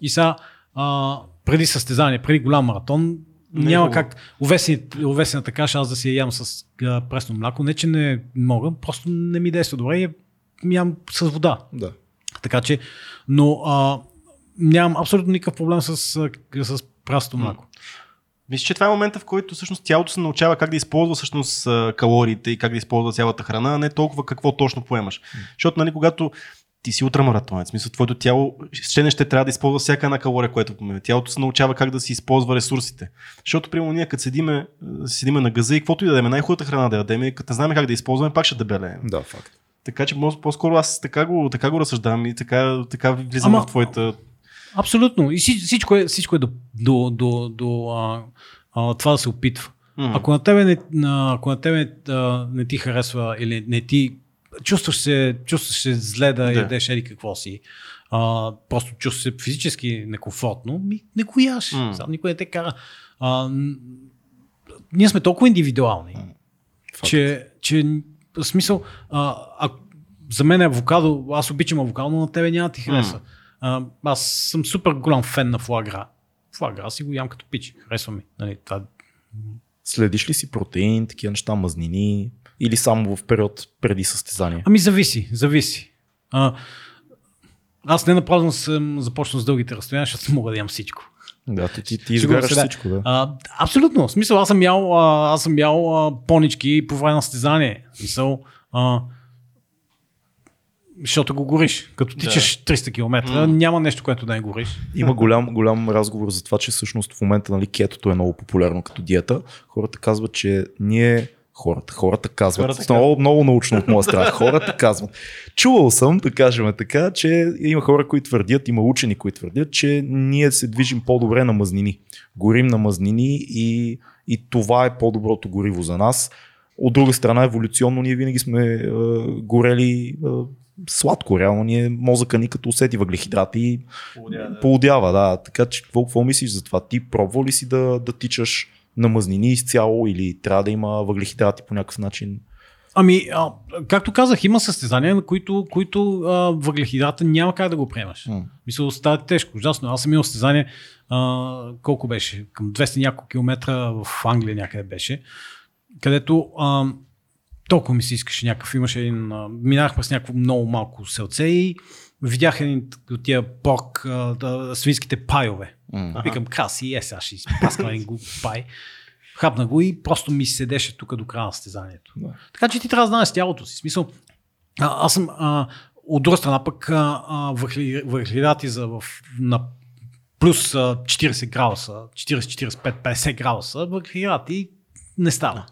И сега преди състезание, преди голям маратон, няма как увесената каша аз да си я ям с прясно мляко. Не че не мога, просто не ми действа добре и ям с вода. Така че, но нямам абсолютно никакъв проблем с прясно мляко. Мисля, че това е момента, в който всъщност тялото се научава как да използва всъщност калориите и как да използва цялата храна, а не толкова какво точно поемаш. Защото, нали, когато ти си ултрамаратонец, мисля, твоето тяло ще не ще трябва да използва всяка една калория, което помине. Тялото се научава как да си използва ресурсите. Защото, примерно, ние като седиме на газа и каквото и да дадем, най-хубавата храна да ядем, като не знаем как да използваме, пак ще дебелеем. Да, факт. Така че по-скоро аз така го разсъждавам и така влизам в твоята. Абсолютно. И всичко е до това да се опитва. Mm-hmm. Ако на тебе не ти харесва или не ти чувстваш се зле да ядеш еди какво си, просто чувстваш се физически некомфортно, не кояш. Mm-hmm. Никой не те кара. Ние сме толкова индивидуални, mm-hmm. че в смисъл, за мен е авокадо, аз обичам авокадо, но на тебе няма ти хареса. Mm-hmm. Аз съм супер голям фен на фуагра. Фуагра си го ям като пич. Харесва ми. Нали, това... Следиш ли си протеин, такива неща, мазнини или само в период преди състезание? Зависи. Аз не напразно съм започнал с дългите разстояния, защото мога да ям всичко. Да, ти изгаряш всичко. Да. Абсолютно. В смисъл, аз съм ял понички по време на състезание. В смисъл... Защото го гориш. Като тичаш 300 км, няма нещо, което да не гориш. Има голям разговор за това, че всъщност в момента, нали, кетото е много популярно като диета. Хората казват, че ние... Хората казват. Много научно от моя страна. Хората казват. Чувал съм, да кажем така, че има хора, които твърдят, има учени, които твърдят, че ние се движим по-добре на мазнини. Горим на мазнини и това е по-доброто гориво за нас. От друга страна, еволюционно ние винаги сме горели... Сладко, реално ние мозъка ни като усети въглехидрати и полудява. Да. Така че какво мислиш за това? Ти пробва ли си да тичаш на мазнини изцяло или трябва да има въглехидрати по някакъв начин? Както казах, има състезания, на които въглехидрата няма как да го приемаш. Мисля, става тежко, ужасно. Аз съм имал състезание, колко беше? Към 200 няколко километра в Англия някъде беше, където... Толкова ми се искаше някакъв. Минах през някакво много малко селце и видях един от тия порк, свинските пайове. Викам, Краси, сега ще изпаскам един глуп пай. Хапна го и просто ми седеше тук до края на състезанието. Да. Така че ти трябва да знаеш тялото си. Смисъл, аз съм от друга страна пък въглехидрати на плюс 40 градуса, 40-45-50 градуса въглехидрати не става.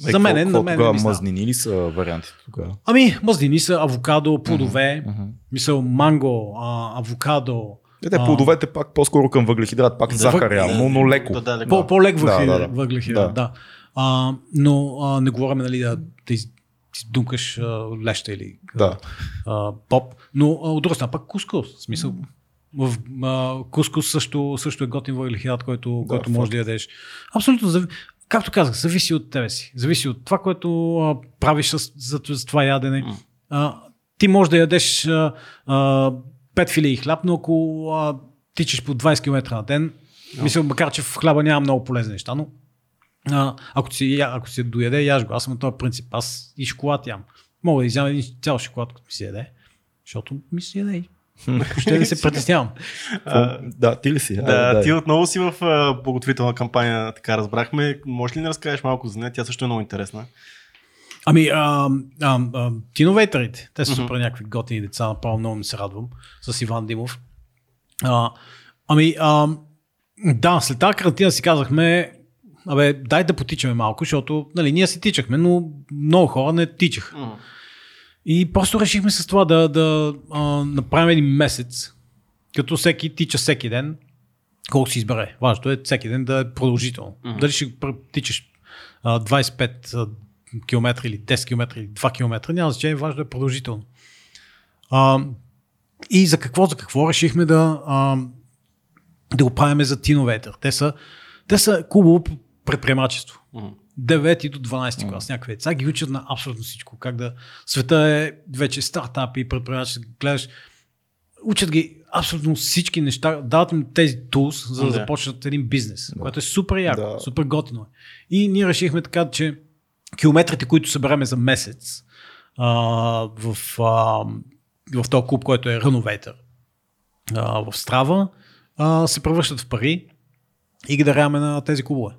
За мен не става. Тогава мазнини ли са вариантите тогава? Мазнини са авокадо, плодове, мисъл манго, авокадо. Плодовете пак по-скоро към въглехидрат, пак захар реално, но леко. По-лек въглехидрат, да. Но не говорим, нали, да думкаш леща или поп, но от друга страна пак кускус, смисъл. Кускус също е готин въглехидрат, който можеш да ядеш. Абсолютно зависи. Както казах, зависи от тебе си. Зависи от това, което правиш за това ядене. Ти можеш да ядеш 5 филии хляб, но ако тичаш по 20 км на ден, мисля, макар че в хляба няма много полезни неща, но ако се дояде, яж го. Аз съм на този принцип. Аз и шоколад ям. Мога да изяма един цял шоколад, като ми се яде, защото ми се яде и. Ще да се притеснявам. Ти ли си? Ти отново си в благотворителна кампания, така разбрахме. Може ли да разкажеш малко за нея? Тя също е много интересна. Тиновейтерите, те са супер някакви готини деца, направо много ми се радвам, с Иван Димов. След тази карантина си казахме, дай да потичаме малко, защото, нали, ние си тичахме, но много хора не тичаха. И просто решихме с това да направим един месец, като всеки тича всеки ден, колко си избере. Важното е всеки ден да е продължително. Дали ще тичаш 25 км или 10 км или 2 км, няма значение, важно е продължително. И за какво решихме да го правим за Тиновейтър. Те са клубово предприемачество. 9 до 12 клас, някакви деца ги учат на абсолютно всичко. Как да... Света е вече стартапи, предприемачи, гледаш, учат ги абсолютно всички неща, дават им тези tools, за да започнат един бизнес, което е супер яко, супер готино. И ние решихме така, че километрите, които съберем за месец в този клуб, който е Реновейтър в Страва, се превръщат в пари и ги даряваме на тези клубове,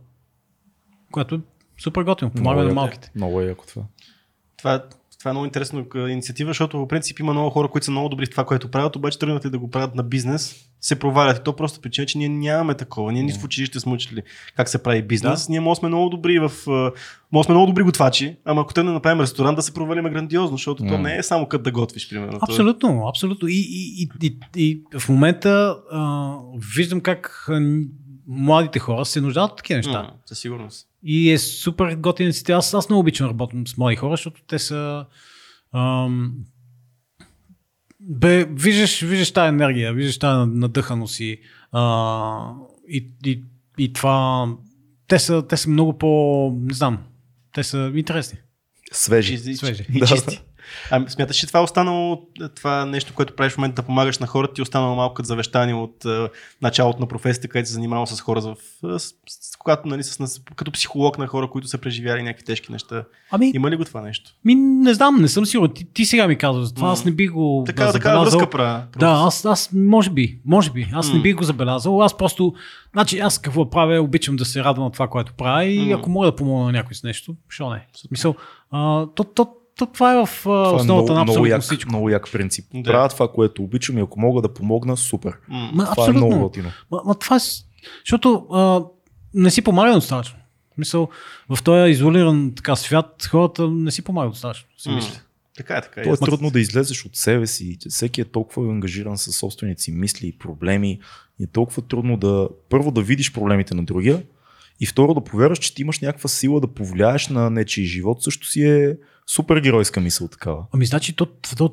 което супер готино, помагаме на малките. Много е яко това. Това Това е много интересна инициатива, защото в принцип има много хора, които са много добри в това, което правят, обаче тръгнат ли да го правят на бизнес, се провалят. И то просто причина, че ние нямаме такова. Ние в училище сме учили как се прави бизнес. Да. Ние може сме много добри готвачи, ама ако те не направим ресторант, да се провалим грандиозно, защото то не е само като да готвиш, примерно. Абсолютно, абсолютно. И в момента виждам как младите хора се нуждават от такива неща. Със сигурност. И е супер готин. Аз много обичам работам с млади хора, защото те са... Виждаш тази енергия, виждаш тази надъханост и това... Те са много по... Не знам. Те са интересни. Свежи. И чисти. Ами, смяташ, че това е останало, това нещо, което правиш в момента да помагаш на хората, ти е останало малко като завещание от началото на професията, където се занимавал с хора, като психолог на хора, които са преживяли някакви тежки неща. Има ли го това нещо? Не знам, не съм сигурен. Ти сега ми казваш, това аз не би го забелязал. Така връзка правя. Да, аз може би. Аз не би го забелязал. Аз просто, значи аз какво правя, обичам да се радвам на това, което правя и ако мога да помогна на някой с нещо, защо не? Мисъл, това е в основата на абсолютно всичко. Много як принцип. Да. Правя това, което обичам и ако мога да помогна, супер. Това е много готино. Защото не си помага достатъчно. Мисъл, в този изолиран така свят хората не си помага достатъчно. Си мисля. Така. То е трудно да излезеш от себе си. Всеки е толкова ангажиран със собствените си мисли и проблеми. И е толкова трудно да първо да видиш проблемите на другия и второ да повярваш, че ти имаш някаква сила да повлияеш на нечий живот. Също си е супергеройска мисъл такава. Значи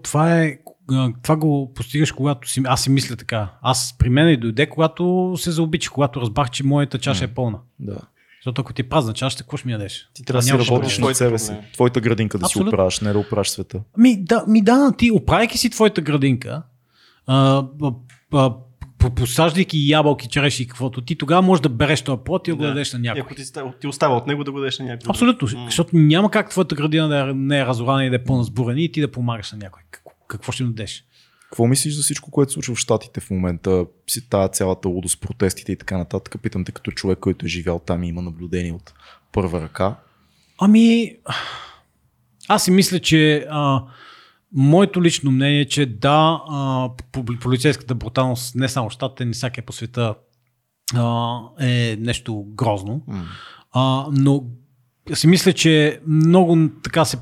това го постигаш, когато си... Аз си мисля така. Аз при мен и дойде, когато се заобича, когато разбрах, че моята чаша е пълна. Да. Защото ако ти е празна чаша, какво ще ми ядеш? Ти трябва да си работиш над себе си. Твоята градинка да си оправиш, не да оправиш света. Ти оправяйки си твоята градинка, посаждайки ябълки, череши и каквото, ти тогава можеш да береш този плод и да го дадеш на някой. Ако ти остава от него да го дадеш на някой. Абсолютно, защото няма как твоята градина да не е разорана и да е пълна с бурени и ти да помагаш на някой. Какво ще им дадеш? Какво мислиш за всичко, което се случва в щатите в момента? Тая цялата лудост, протестите и така нататък. Питам те като човек, който е живял там и има наблюдение от първа ръка. Аз си мисля, че моето лично мнение е, че полицейската бруталност не само в щатите, не всяка по света е нещо грозно. Но си мисля, че много така се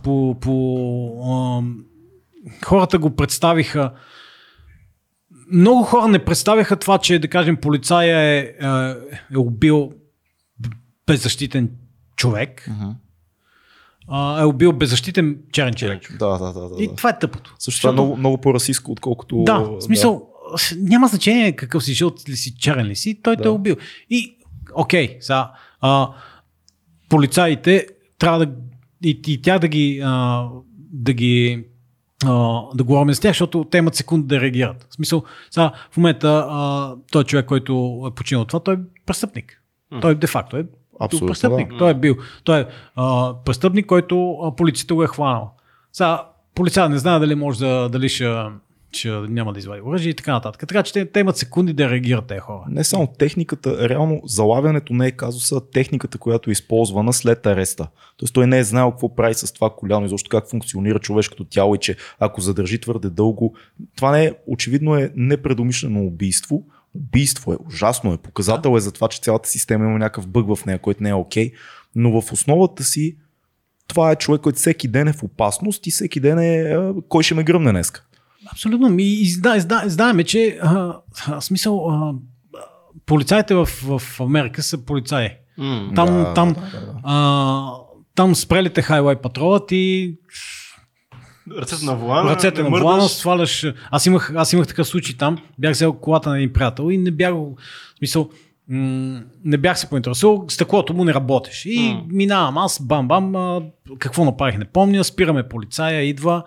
хората го представиха. Много хора не представиха това, че да кажем полицая е убил беззащитен човек. Е убил беззащитен черен човек. Да. И това е тъпото. Също е много по-расистко, отколкото... Да, в смисъл, няма значение какъв си жълт ли си, черен ли си, той те е убил. И, сега, полицаите трябва да... И тя да го ровим с тях, защото те имат секунда да реагират. В смисъл, сега, в момента той човек, който е починал това, той е престъпник. Той де-факто е престъпник. Да. Той е престъпник, който полицията го е хванала. Сега, полицията не знае дали може дали ще няма да извади оръжие и така нататък. Така че те имат секунди да реагират тези хора. Не само техниката, реално залавянето не е казуса, техниката, която е използвана след ареста. Тоест той не е знаел какво прави с това коляно, изобщо как функционира човешкото тяло и че ако задържи твърде дълго, това не е, очевидно е непредумишлено убийство. Убийство е, ужасно е, показател е за това, че цялата система има някакъв бъг в нея, който не е окей, но в основата си това е човек, който всеки ден е в опасност и всеки ден е кой ще ме гръмне днеска. Абсолютно. И знаем, че полицаите в Америка са полицаи. Там спрелите хайлай патролът и ръцете на волана сваляш. Аз имах такъв случай там. Бях взел колата на един приятел и не бях не бях се поинтересувал, стъклото му не работеше. И минавам аз, бам-бам, какво направих не помня, спираме полицая, идва.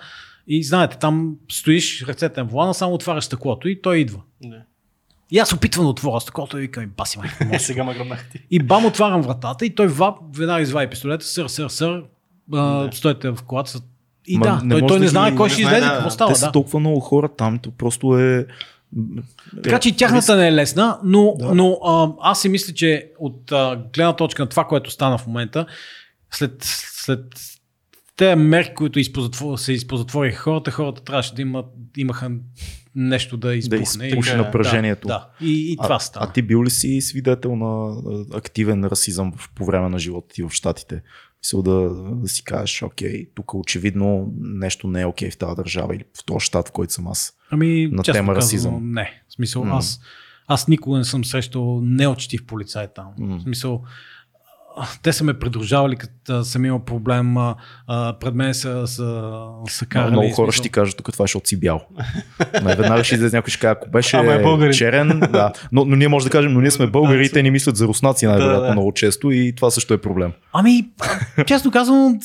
И знаете, там стоиш, ръцете на волана, само отваряш стъклото и той идва. Не. И аз опитвам да отворя стъклото и викам, баси майка. Сега ме гръмнах ти. И бам, отварям вратата и той веднага извади пистолета, сир, стоите в колата. И той не знае кой ще излезе, какво става. Те са толкова много хора там, то просто е... Така че и тяхната не е лесна, но аз си мисля, че от гледна точка на това, което стана в момента, след те мерки, които се изпозатвориха хората трябваше да имаха нещо да избухне. Да изпуши напрежението. Да. И това става. А ти бил ли си свидетел на активен расизъм по време на живота ти в Щатите? Мисля да си кажеш, окей, тук очевидно нещо не е окей в тази държава или в този щат, в който съм аз. Ами, на тема расизъм. Казано, не. В смисъл, аз никога не съм срещал неочтив полицай там. В смисъл, те са ме придружавали, като съм имал проблем, пред мен са карали. Много хора ще ти кажат, тук това е защото си бял. Веднага ще излезе някой, ще каже, ако беше черен, да. но ние може да кажем, но ние сме българите, да, не мислят за руснаци най-вероятно много често и това също е проблем. Ами, честно казвам,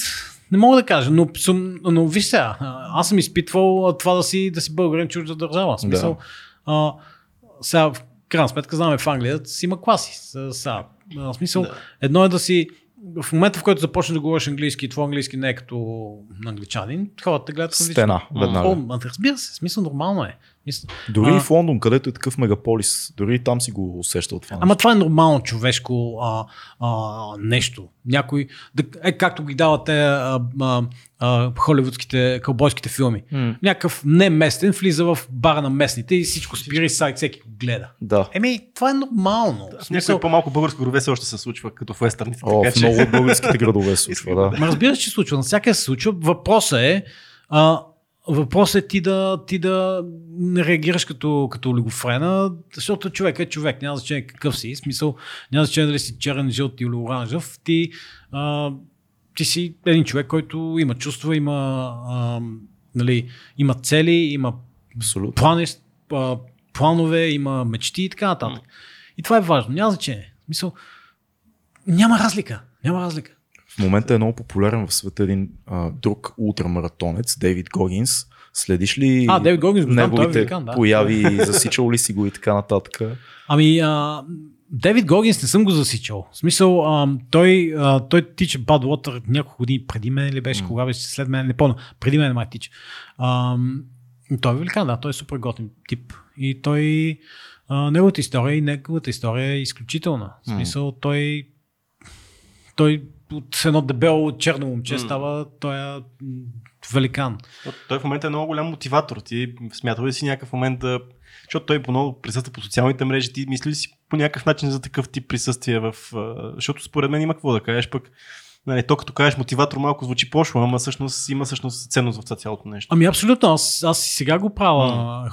не мога да кажа, но виж сега, аз съм изпитвал това да си българин чужда държава. В смисъл, сега в крайна сметка знаме в Англия си има класи. В смисъл, едно е да си в момента, в който започнеш да говориш английски и твой английски не е като англичанин, хората гледат различно. Стена, веднага. Разбира се, смисъл, нормално е. Мисля. Дори в Лондон, където е такъв мегаполис, дори там си го усещал това. Ама това е нормално човешко нещо. Някой, както ги дават холивудските, кълбойските филми. Някакъв неместен влиза в бара на местните и всичко спира и всеки го гледа. Да. Еми, това е нормално. Да, някои по-малко български градове все още се случва, като в уестърните. В много от българските градове се случва. Да. Разбира се, че се случва. Навсякъде се случва. Въпросът е ти да не реагираш като олигофрена, защото човек е човек, няма значение какъв си, смисъл, няма значение дали си черен, жълт или оранжев, ти си един човек, който има чувства, има цели, има планове, има мечти и така нататък. И това е важно, няма значение, смисъл, няма разлика. В момента е много популярен в света един друг ултрамаратонец, Дейвид Гогинс. Следиш ли неговите появи, засичал ли си го и така нататък? Ами, Дейвид Гогинс не съм го засичал. В смисъл, той тича Badwater няколко години преди мен ли беше, кога беше след мен, не помня, преди мен май тича. Той е великан, той е супер готин тип. И той, неговата история е изключителна. В смисъл, той от едно дебело черно момче става този великан. Той в момента е много голям мотиватор. Ти смятал ли си някакъв момент да... Защото той по-много присъства по социалните мрежи. Ти мисли ли си по някакъв начин за такъв тип присъствие в... Защото според мен има какво да кажеш пък. Нали, то като кажеш мотиватор малко звучи пошло, ама всъщност има ценност в цялото нещо. Ами абсолютно, аз сега го правя.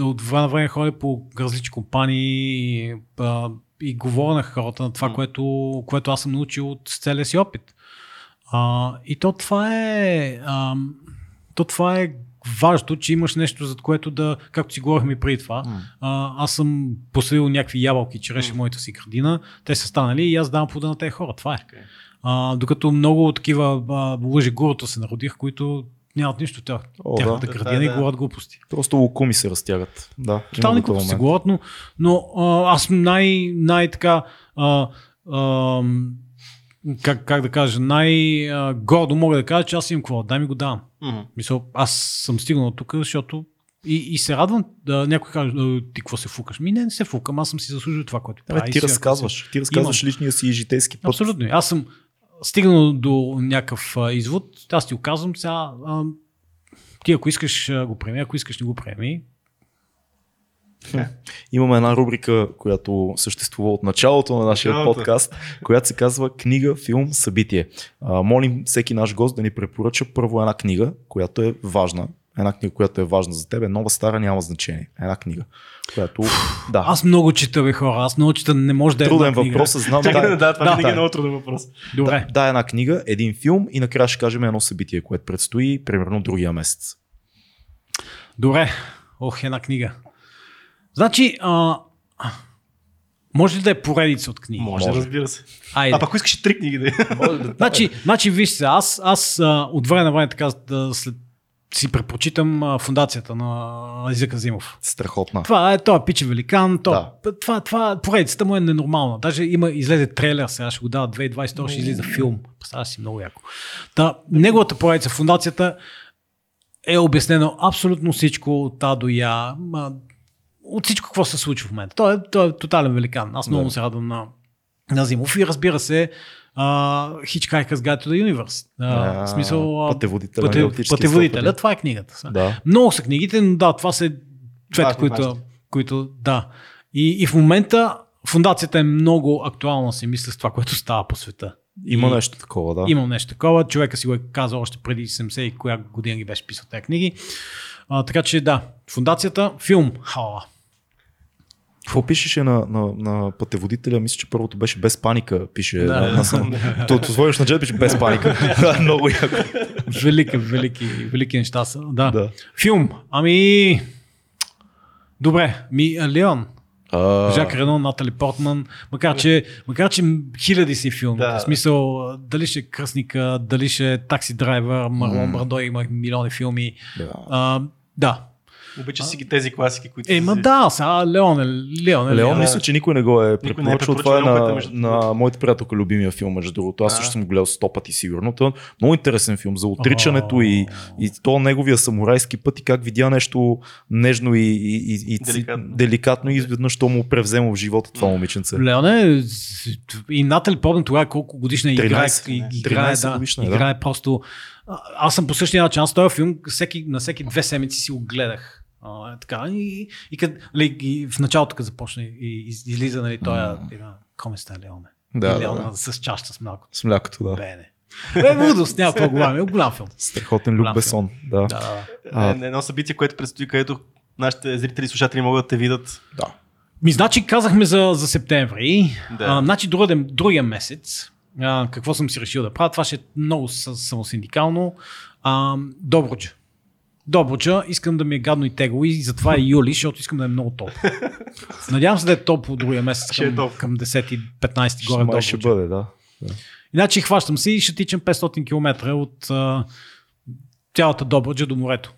От време на време ходя по различни компании и говоря на хората на това, което аз съм научил от целия си опит. И то това е важно, че имаш нещо, за което да, както си говорихме и преди това, аз съм посадил някакви ябълки, череши в моята си градина, те са станали и аз давам плода на тези хора. Това е. Okay. Докато много такива лъжегурото се народих, които нямат нищо от тях. Тяхната градина и говорят глупости. Просто лукуми се разтягат. Да, тотални глупости се говорят, но аз най-така как да кажа, най-гордо мога да кажа, че аз имам какво, дай ми го давам. Мисъл, аз съм стигнал тук, защото и се радвам да някой каже, ти какво се фукаш? Ми не се фукам, аз съм си заслужил това, което прави. Ти разказваш личния си житейски път. Абсолютно. Аз съм стигнал до някакъв извод, аз ти го казвам сега, ти ако искаш го приеми, ако искаш не го приеми. Имаме една рубрика, която съществува от началото на нашия подкаст, която се казва книга, филм, събитие. Молим всеки наш гост да ни препоръча първо една книга, която е важна. Една книга, която е важна за теб. Нова, стара, няма значение. Една книга, която... Да. Аз много чета, хора. Аз много чета, не може да е труден въпрос, знам. Това винаги е много труден въпрос. Добре. Да, една книга, един филм и накрая ще кажем едно събитие, което предстои примерно другия месец. Добре. Една книга. Значи, може ли да е поредица от книги? Може. Разбира се. Айде. А пак искаш три книги да е. Значи, виж се, аз от време на време така си препрочитам Фундацията на Език Азимов. Страхотна. Това е пиче великан. Това поредицата му е ненормална. Даже излезе трейлер, сега ще го дава 2020, ще излиза филм. Представя си, много яко. Неговата поредица, Фундацията, е обяснено абсолютно всичко от А до Я. От всичко, какво се случва в момента. Той е тотален великан. Аз много се радвам на Азимов и разбира се, Hitchhiker's Guide to the Universe. В смисъл, Пътеводителя. Това е книгата. Да. Много са книгите, но да, това са двете, които да. И в момента фундацията е много актуална, си мисля, с това, което става по света. Има нещо такова, да. Имам нещо такова. Човека си го е казал още преди 70 и коя година ги беше писал тези книги. Така че да, фундацията, филм. Какво пишеше на пътеводителя? Мисля, че първото беше без паника. Пише. Тото звониш на джет, пише без паника. Много яко. Велики неща са. Да. Филм. Ами... Добре. Леон. Жак Рено, Натали Портман, макар че хиляди си филмите, в смисъл, дали ще Кръсника, дали ще Такси драйвер, Марлон Брандо, има милиони филми. Да. Обича си ги тези класики, които... Да, сега Леон, мисля, че никой не го е препоръчал. Това е на моята приятелка любимия филм, между другото. Аз също съм го гледал 100 пъти сигурно. Това е много интересен филм за отричането и то неговия самурайски път и как видя нещо нежно и деликатно и изведнъж то му превзема в живота това момиченце. Леон и Натали Портман тогава колко годишна играе. 13 годишна, да. Играе просто... Аз съм по същия начин. Аз този филм на всеки 2 седмици си го гледах. Така, и в началото, като започна и излиза, нали, той е коме ста Леоне. Леона с чаша с млякото. С млякото, да. Мудост, няма по-голям. Голям филм. Страхотен Люк Бесон. Едно събитие, което предстои, където нашите зрители и слушатели могат да те видят. Да. Значи казахме за септември. Значи другия месец. Какво съм си решил да правя? Това ще е много самосиндикално. Добруджа, искам да ми е гадно и тегло и затова е юли, защото искам да е много топло. Надявам се да е топло другия месец към 10-15 горе Добруджа. Ще бъде, да. Иначе хващам се и ще тичам 500 км от цялата Добруджа до морето.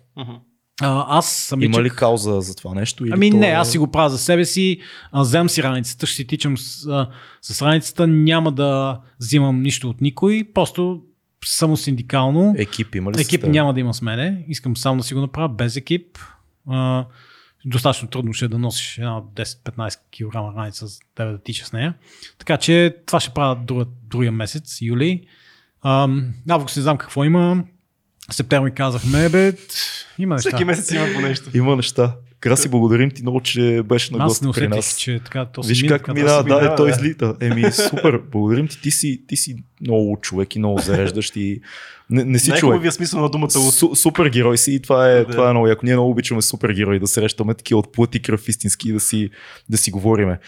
Има ли кауза за това нещо? Не, аз си го правя за себе си, взем си раницата, ще си тичам с раницата, няма да взимам нищо от никой, просто само синдикално. Екип има ли? Екип няма да има с мене, искам сам да си го направя, без екип. Достатъчно трудно ще да носиш една 10-15 кг раница за тебе да тича с нея. Така че това ще правя другия месец, юли. Август не знам какво има. Септември казахме, има неща. Всеки месец има по нещо. Има неща. Краси, благодарим ти много, че беше на гост при нас. Че, така, виж как мина, той излита. Супер, благодарим ти. Ти си много човек и много зареждащ и не си човек. Най-хубавия смисъл на думата. Супергерой си и това е много яко. Ние много обичаме супергерои да срещаме такива от плът и кръв истински и да си говориме.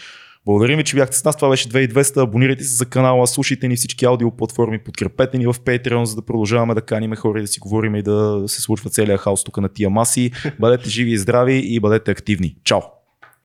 Благодарим ви, че бяхте с нас. Това беше 2200. Абонирайте се за канала, слушайте ни всички аудиоплатформи, подкрепете ни в Patreon, за да продължаваме да каним хора и да си говорим и да се случва целия хаос тук на тия маси. Бъдете живи и здрави и бъдете активни. Чао!